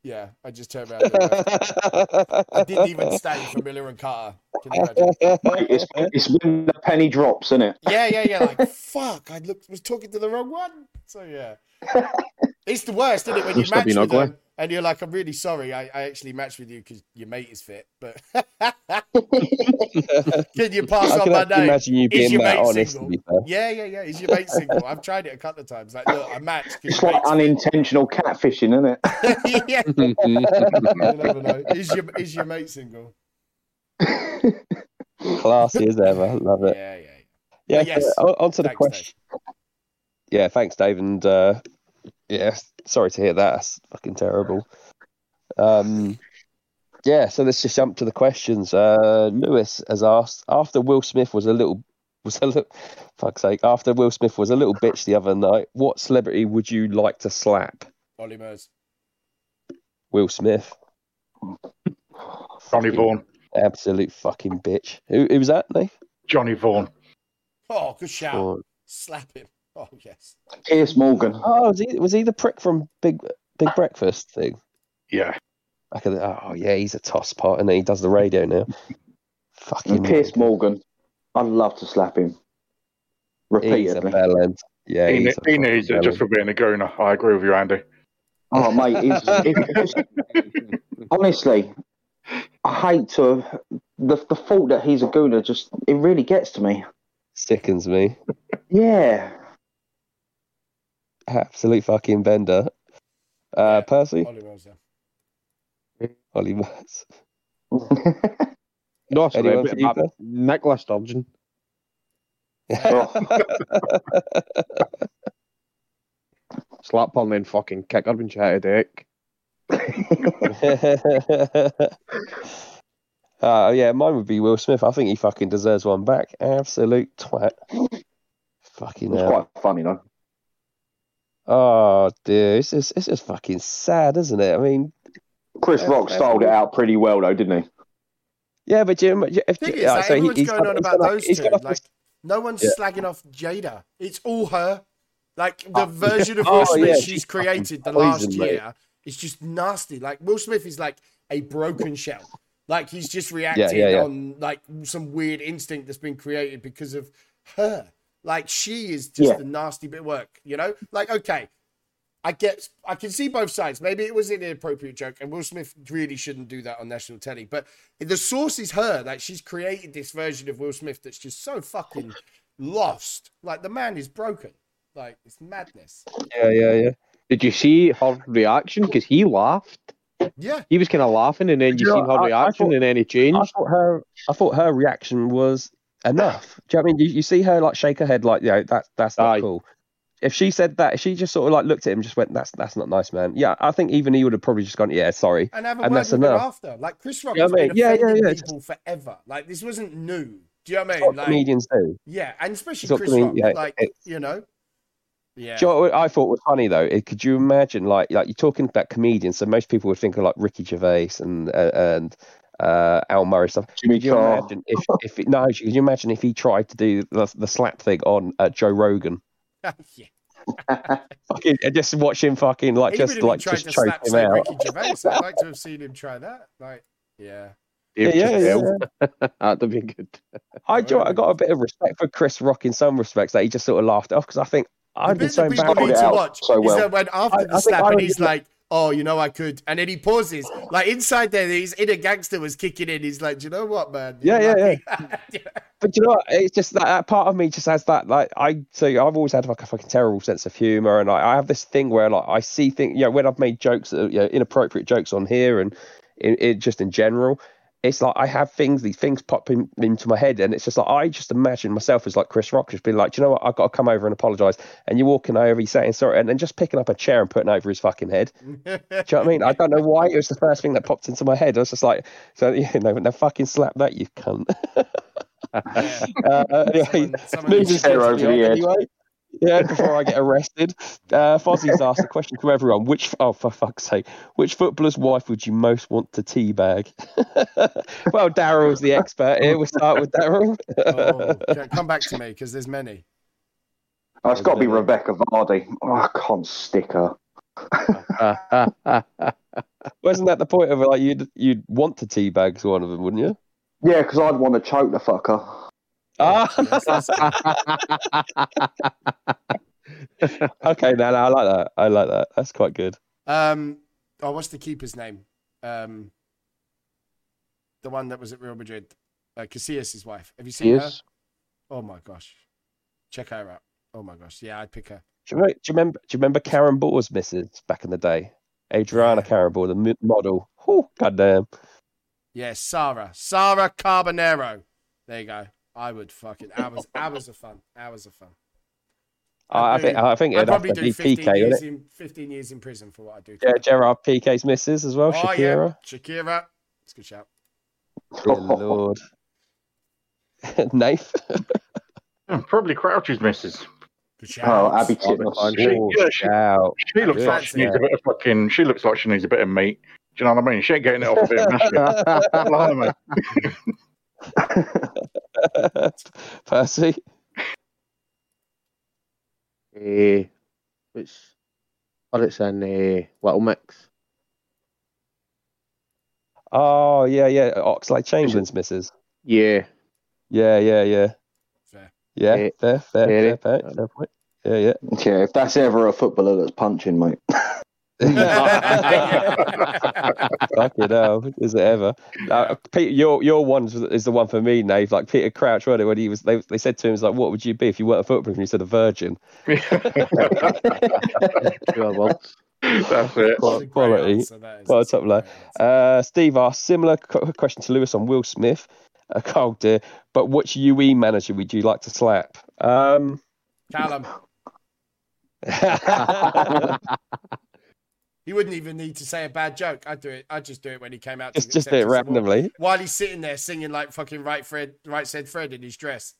Yeah, I just turned around. I didn't even stay for Miller and Carter. Can you imagine? Mate, it's when the penny drops, isn't it? Yeah. Like, fuck, I was talking to the wrong one. So, yeah. It's the worst, isn't it, when you match with them and you're like, I'm really sorry, I actually matched with you because your mate is fit, but can you pass on my name? Imagine you being that honest. Yeah. Is your mate single? I've tried it a couple of times. Like, look, I matched. It's like unintentional catfishing, isn't it? Yeah. You never know. Is your mate single? Classy as ever. Love it. Yeah. Yes. On to the question. Dave. Yeah, thanks, Dave. And yeah, sorry to hear that. That's fucking terrible. Yeah, so let's just jump to the questions. Lewis has asked, after Will Smith was a little bitch the other night, what celebrity would you like to slap? Ollie Murs. Will Smith. Johnny Vaughan. Absolute fucking bitch. Who was that, Nate? Johnny Vaughan. Oh, good shout. Vaughan. Slap him. Oh, yes. Piers Morgan. Oh, was he the prick from Big Breakfast thing? Yeah. He's a toss pot, and he does the radio now. Fucking Piers Morgan. I'd love to slap him. Repeatedly. Yeah, he needs it just for being a gooner. I agree with you, Andy. Oh, mate. Honestly, I hate to... The thought that he's a gooner, it really gets to me. Sickens me. Yeah. Absolute fucking bender. Percy? Ollie Murs. No, Nicholas Sturgeon. Slap on then fucking kick her when she had a dick. Yeah, mine would be Will Smith. I think he fucking deserves one back. Absolute twat. Fucking hell. It's quite funny, though. Oh, dude, it's just fucking sad, isn't it? I mean, Chris Rock styled it out pretty well, though, didn't he? Yeah, but Jim, no one's slagging off Jada. It's all her. Like the version of Will Smith she's created the last year, mate. It's just nasty. Like Will Smith is like a broken shell. Like he's just reacting on like some weird instinct that's been created because of her. Like, she is just a nasty bit of work, you know? Like, okay, I can see both sides. Maybe it was an inappropriate joke, and Will Smith really shouldn't do that on national telly. But the source is her. Like, she's created this version of Will Smith that's just so fucking lost. Like, the man is broken. Like, it's madness. Yeah. Did you see her reaction? Because he laughed. Yeah. He was kind of laughing, and then and then he changed. I thought her reaction was... enough. Do you know what I mean? You see her like shake her head like, you know, that's not cool. If she said that, if she just sort of like looked at him and just went, that's not nice, man. Yeah, I think even he would have probably just gone, yeah, sorry. And have a word with her after. Like Chris Rock has been offending people forever. Like this wasn't new. Do you know what I mean? Like, comedians do. Yeah, and especially Chris Rock. Yeah, like, you know. Yeah. Do you know what I thought was funny though? Could you imagine like you're talking about comedians, so most people would think of like Ricky Gervais and Al Murray stuff. Can you imagine if he tried to do the slap thing on Joe Rogan? Fucking, just watch him fucking like just choke him out. Ricky Gervais. I'd like to have seen him try that. Like, yeah. That'd be good. I got a bit of respect for Chris Rock in some respects that he just sort of laughed off because I think I'd been so bad at it out so well. Is that when after the slap and he's like, oh, you know, I could. And then he pauses. Like, inside there, his inner gangster was kicking in. He's like, do you know what, man? Yeah. But you know what? It's just that part of me just has that, like, I've always had, like, a fucking terrible sense of humour. And I have this thing where, like, I see things, you know, when I've made jokes, inappropriate jokes on here and it just in general, it's like I have these things popping into my head. And it's just like, I just imagine myself as, like, Chris Rock just being like, do you know what? I've got to come over and apologise. And you're walking over, he's saying sorry, and then just picking up a chair and putting it over his fucking head. Do you know what I mean? I don't know why it was the first thing that popped into my head. I was just like, so, you know, now fucking slap that, you cunt. Before I get arrested. Fozzie's asked a question to everyone. For fuck's sake, which footballer's wife would you most want to teabag? Well, Daryl's the expert here. We'll start with Daryl. Come back to me because there's many. Oh, it's got to be Rebecca Vardy. Oh, I can't stick her. Wasn't that the point of like you'd want to teabag one of them, wouldn't you? Yeah, because I'd want to choke the fucker. Oh. Okay, no, I like that. I like that. That's quite good. Oh, what's the keeper's name? The one that was at Real Madrid, Casillas' wife. Have you seen her? Oh my gosh, check her out. Oh my gosh, yeah, I'd pick her. Do you remember Karen Ball's missus back in the day? Adriana Karen Ball, the model. Oh, goddamn. Yeah, Sarah Carbonero. There you go. I would fucking hours of fun. I think I'd probably do 15 years in prison for what I do. Yeah, Gerard Piqué's missus as well, Shakira. Yeah. Shakira, it's a good shout. Dear Lord, Nath. Probably Crouch's missus. Good shout. Oh, Abby Chipman. She looks like she needs a bit of meat. Do you know what I mean? She ain't getting it off of him. Percy. It's in Little Mix. Oh yeah. Oxlade Chamberlain's missus. Yeah. Fair point. Yeah. Okay, if that's ever a footballer that's punching, mate. Fuck it out. Is it ever? Peter, your one is the one for me, Nave. Like Peter Crouch, right? When he was, they said to him, "Like, what would you be if you weren't a footballer?" And he said, "A virgin." That's it. Quality. Well, top line. Steve asked similar question to Lewis on Will Smith. Oh dear. But which UE manager would you like to slap? Callum. He wouldn't even need to say a bad joke. I'd do it. I'd just do it when he came out. Just do it randomly. While he's sitting there singing like fucking Right Said Fred in his dress.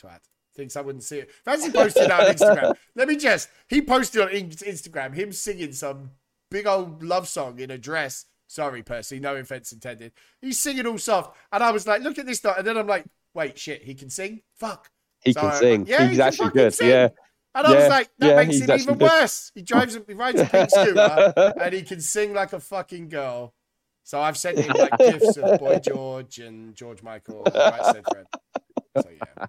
Twat. Thinks I wouldn't see it. Fancy posted on Instagram. He posted on Instagram him singing some big old love song in a dress. Sorry, Percy. No offense intended. He's singing all soft. And I was like, look at this. And then I'm like, wait, shit. He can sing? Fuck. He can sing. Like, yeah, he's actually good. Sing. Yeah. And I was like, that makes him even worse. He rides a pink scooter and he can sing like a fucking girl. So I've sent him like gifts of Boy George and George Michael. And Right Said Fred. So yeah.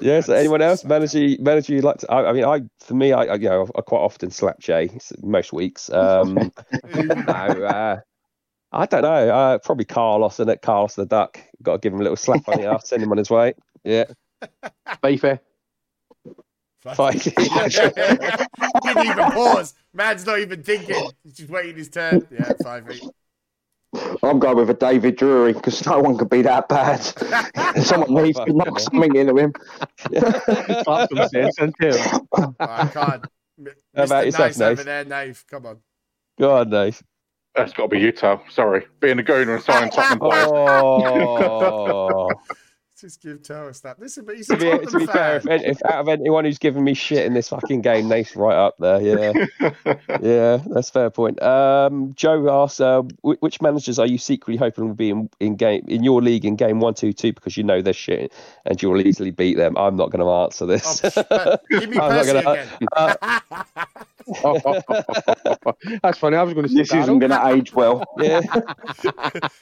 Yeah. So anyone else? Manager, you like to? I quite often slap Jay most weeks. I don't know. Probably Carlos and at Carlos the Duck. Got to give him a little slap on the ass. Send him on his way. Yeah. Be fair. Fight. Didn't even pause. Man's not even thinking. He's just waiting his turn. Yeah, 5 feet. I'm going with a David Drury because no one could be that bad. Someone needs to knock something into him. Oh, I can't. How about yourself, Nave? Over there, Nave. Come on. Go on, Nave. That's got to be Utah. Sorry. Being a gooner and signing Tottenham. Oh. Just tell us that. Listen, but to be fair, if out of anyone who's given me shit in this fucking game, Nate's right up there. Yeah, yeah, that's a fair point. Joe asks, which managers are you secretly hoping will be in your league in game 1-2-2 because you know they're shit and you'll easily beat them? I'm not going to answer this. Give me Percy again. That's funny. I was going to say this isn't going to age well. Yeah.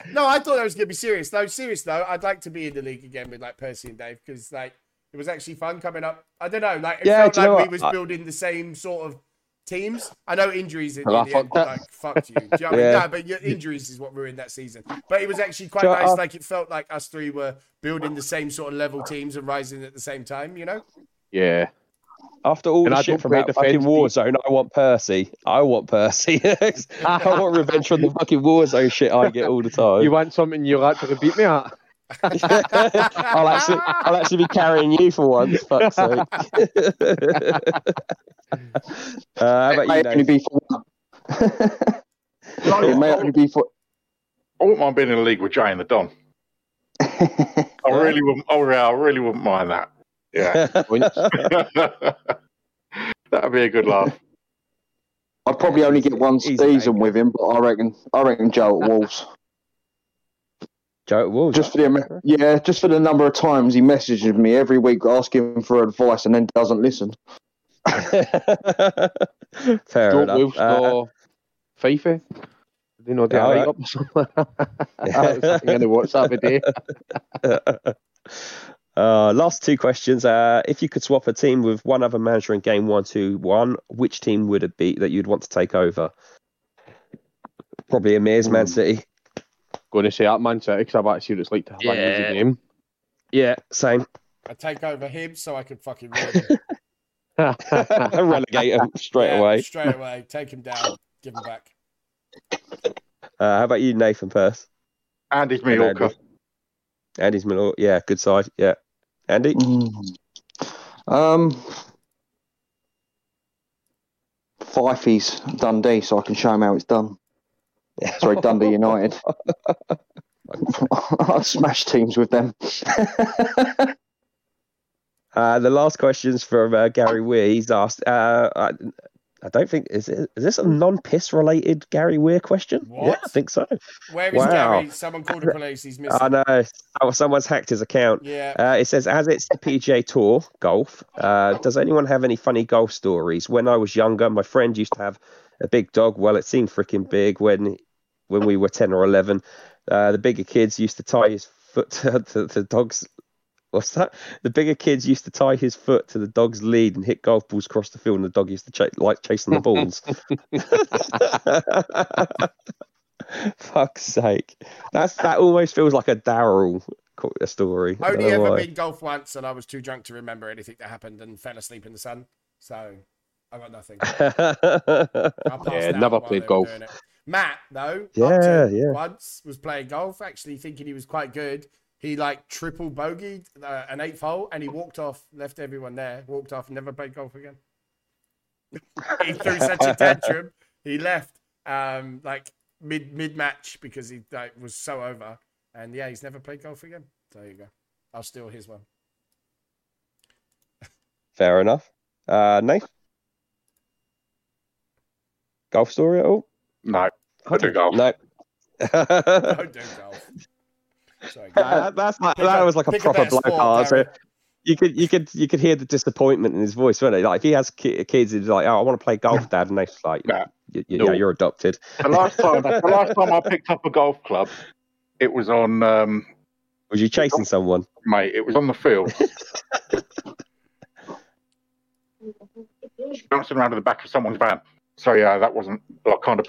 No, I thought that was going to be serious. No, serious though. I'd like to be in the league again with like Percy and Dave because like it was actually fun coming up. I don't know. Like it felt like we was building the same sort of teams. I know injuries fucked you. Do you know what I mean? No, but your injuries is what ruined that season. But it was actually quite nice. Like it felt like us three were building the same sort of level teams and rising at the same time. You know? Yeah. After all the shit from that fucking Warzone, I want Percy. I want revenge from the fucking Warzone shit I get all the time. You want something you're like to beat me at? I'll actually be carrying you for once, fuck's sake. It may only be for... I wouldn't mind being in a league with Jay and the Don. I really wouldn't mind that. Yeah, that'd be a good laugh. I'd probably only get one season with him, but I reckon Joe at Wolves. Joe at Wolves, just for the number of times he messages me every week asking for advice and then doesn't listen. Fair enough. Wolves or FIFA? They know they're right up somewhere. I was thinking of WhatsApp a day. Last two questions. If you could swap a team with one other manager in game 1-2-1, which team would it be that you'd want to take over? Probably Amir's Man City. Going to say at Man City because I've actually what it's like to have an easy game. Yeah, same. I take over him so I can fucking relegate him straight away. Straight away, take him down, give him back. How about you, Nathan Perth? Andy's Mallorca. Andy's Mallorca. Yeah, good side. Yeah, Andy. Fifey's Dundee, so I can show him how it's done. Sorry, Dundee United. I've smashed teams with them. The last question's from Gary Weir. He's asked, I don't think, is this a non-piss related Gary Weir question? What? Yeah, I think so. Where is Gary? Someone called the police. He's missing. I know. Oh, someone's hacked his account. Yeah. It says, as it's the PGA Tour golf, does anyone have any funny golf stories? When I was younger, my friend used to have a big dog. Well, it seemed freaking big when we were 10 or 11. The bigger kids used to tie his foot to the dog's. What's that? The bigger kids used to tie his foot to the dog's lead and hit golf balls across the field, and the dog used to chasing the balls. Fuck's sake! That almost feels like a Daryl story. Only ever been golf once, and I was too drunk to remember anything that happened and fell asleep in the sun. So I got nothing. Never played golf. Matt, though, once was playing golf, actually thinking he was quite good. He triple bogeyed an 8th hole and he walked off, left everyone there, walked off, never played golf again. He threw such a tantrum. He left mid match because he was so over. And yeah, he's never played golf again. So there you go. I'll steal his one. Fair enough. Nate? Golf story at all? No. I don't golf. No. Don't do golf. Sorry, that was like a proper bloke. You could hear the disappointment in his voice, wasn't it? If he has kids, he's like, "Oh, I want to play golf, Dad," and they're like, "You're adopted." The last time I picked up a golf club, it was on. Was you chasing someone, mate? It was on the field. She bouncing around to the back of someone's van. So yeah, that wasn't. I kind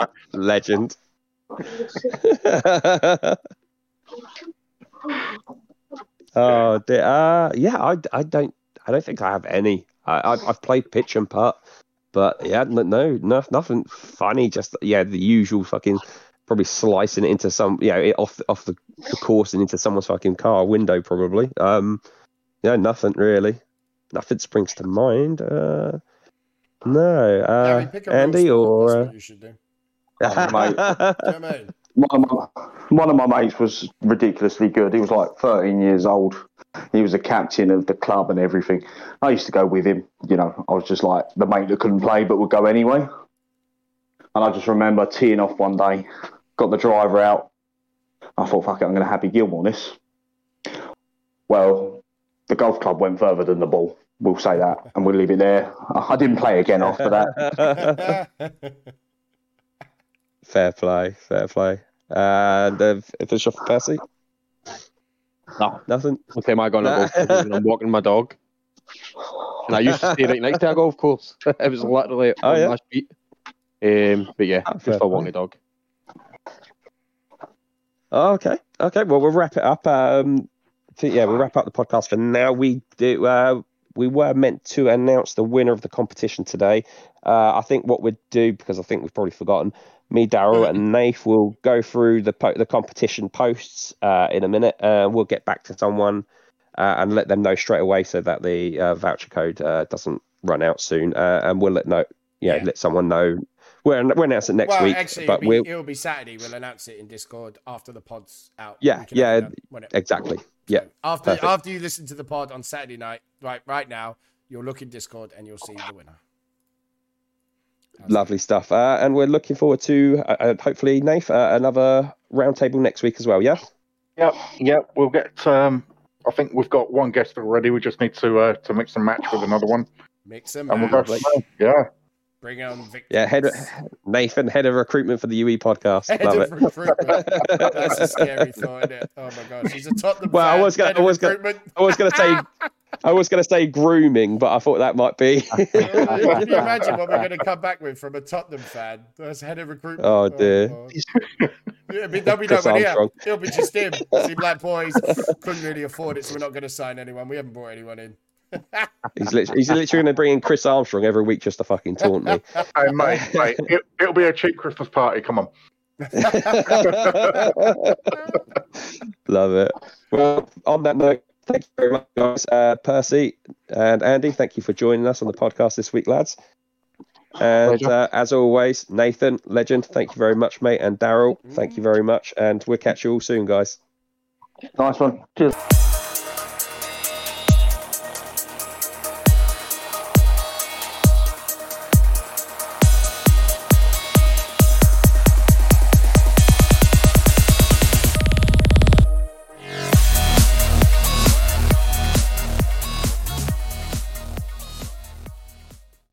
of legend. Oh dear. I don't think I have any. I've played pitch and putt, but nothing funny. Just the usual fucking probably slicing it into some off the course and into someone's fucking car window probably. Nothing really. Nothing springs to mind. Andy or. You should do. One of my mates was ridiculously good. He was 13 years old. He was a captain of the club and everything. I used to go with him. I was just the mate that couldn't play but would go anyway. And I just remember teeing off one day, got the driver out. I thought, fuck it, I'm going to Happy Gilmore this. Well, the golf club went further than the ball. We'll say that, and we'll leave it there. I didn't play again after that. Fair play. And finish off Percy? No. Nothing? One time I got on a golf course and I'm walking my dog. And I used to stay right next to a golf course. It was literally on my street. I want a dog. Okay. Well, we'll wrap it up. We'll wrap up the podcast for now. We do... we were meant to announce the winner of the competition today. I think what we'd do, because I think we've probably forgotten, me, Daryl, and Nath will go through the competition posts in a minute. We'll get back to someone and let them know straight away so that the voucher code doesn't run out soon. And we'll let someone know. We'll announce it next week. Actually, but it'll be Saturday. We'll announce it in Discord after the pod's out. Exactly. Yeah. After you listen to the pod on Saturday night, right now, you'll look in Discord and you'll see the winner. Lovely stuff. And we're looking forward to, hopefully, Nath, another roundtable next week as well, yeah? Yep. We'll get, I think we've got one guest already. We just need to mix and match with another one. Mix and match. We'll go, Bring on Victor. Yeah, head of recruitment for the UE podcast. Head of recruitment. That's a scary thought, isn't it? Oh my god, she's a Tottenham fan. Well, I was going to say grooming, but I thought that might be. Can you imagine what we're going to come back with from a Tottenham fan? That's head of recruitment. Oh dear. I mean, there'll be nobody here. It'll be just him. See, black boys couldn't really afford it, so we're not going to sign anyone. We haven't brought anyone in. He's literally going to bring in Chris Armstrong every week just to fucking taunt me. Hey, mate, it'll be a cheap Christmas party. Come on. Love it. Well, on that note, thank you very much, guys. Percy and Andy, thank you for joining us on the podcast this week, lads. And as always, Nathan, legend, thank you very much, mate. And Daryl, thank you very much. And we'll catch you all soon, guys. Nice one. Cheers.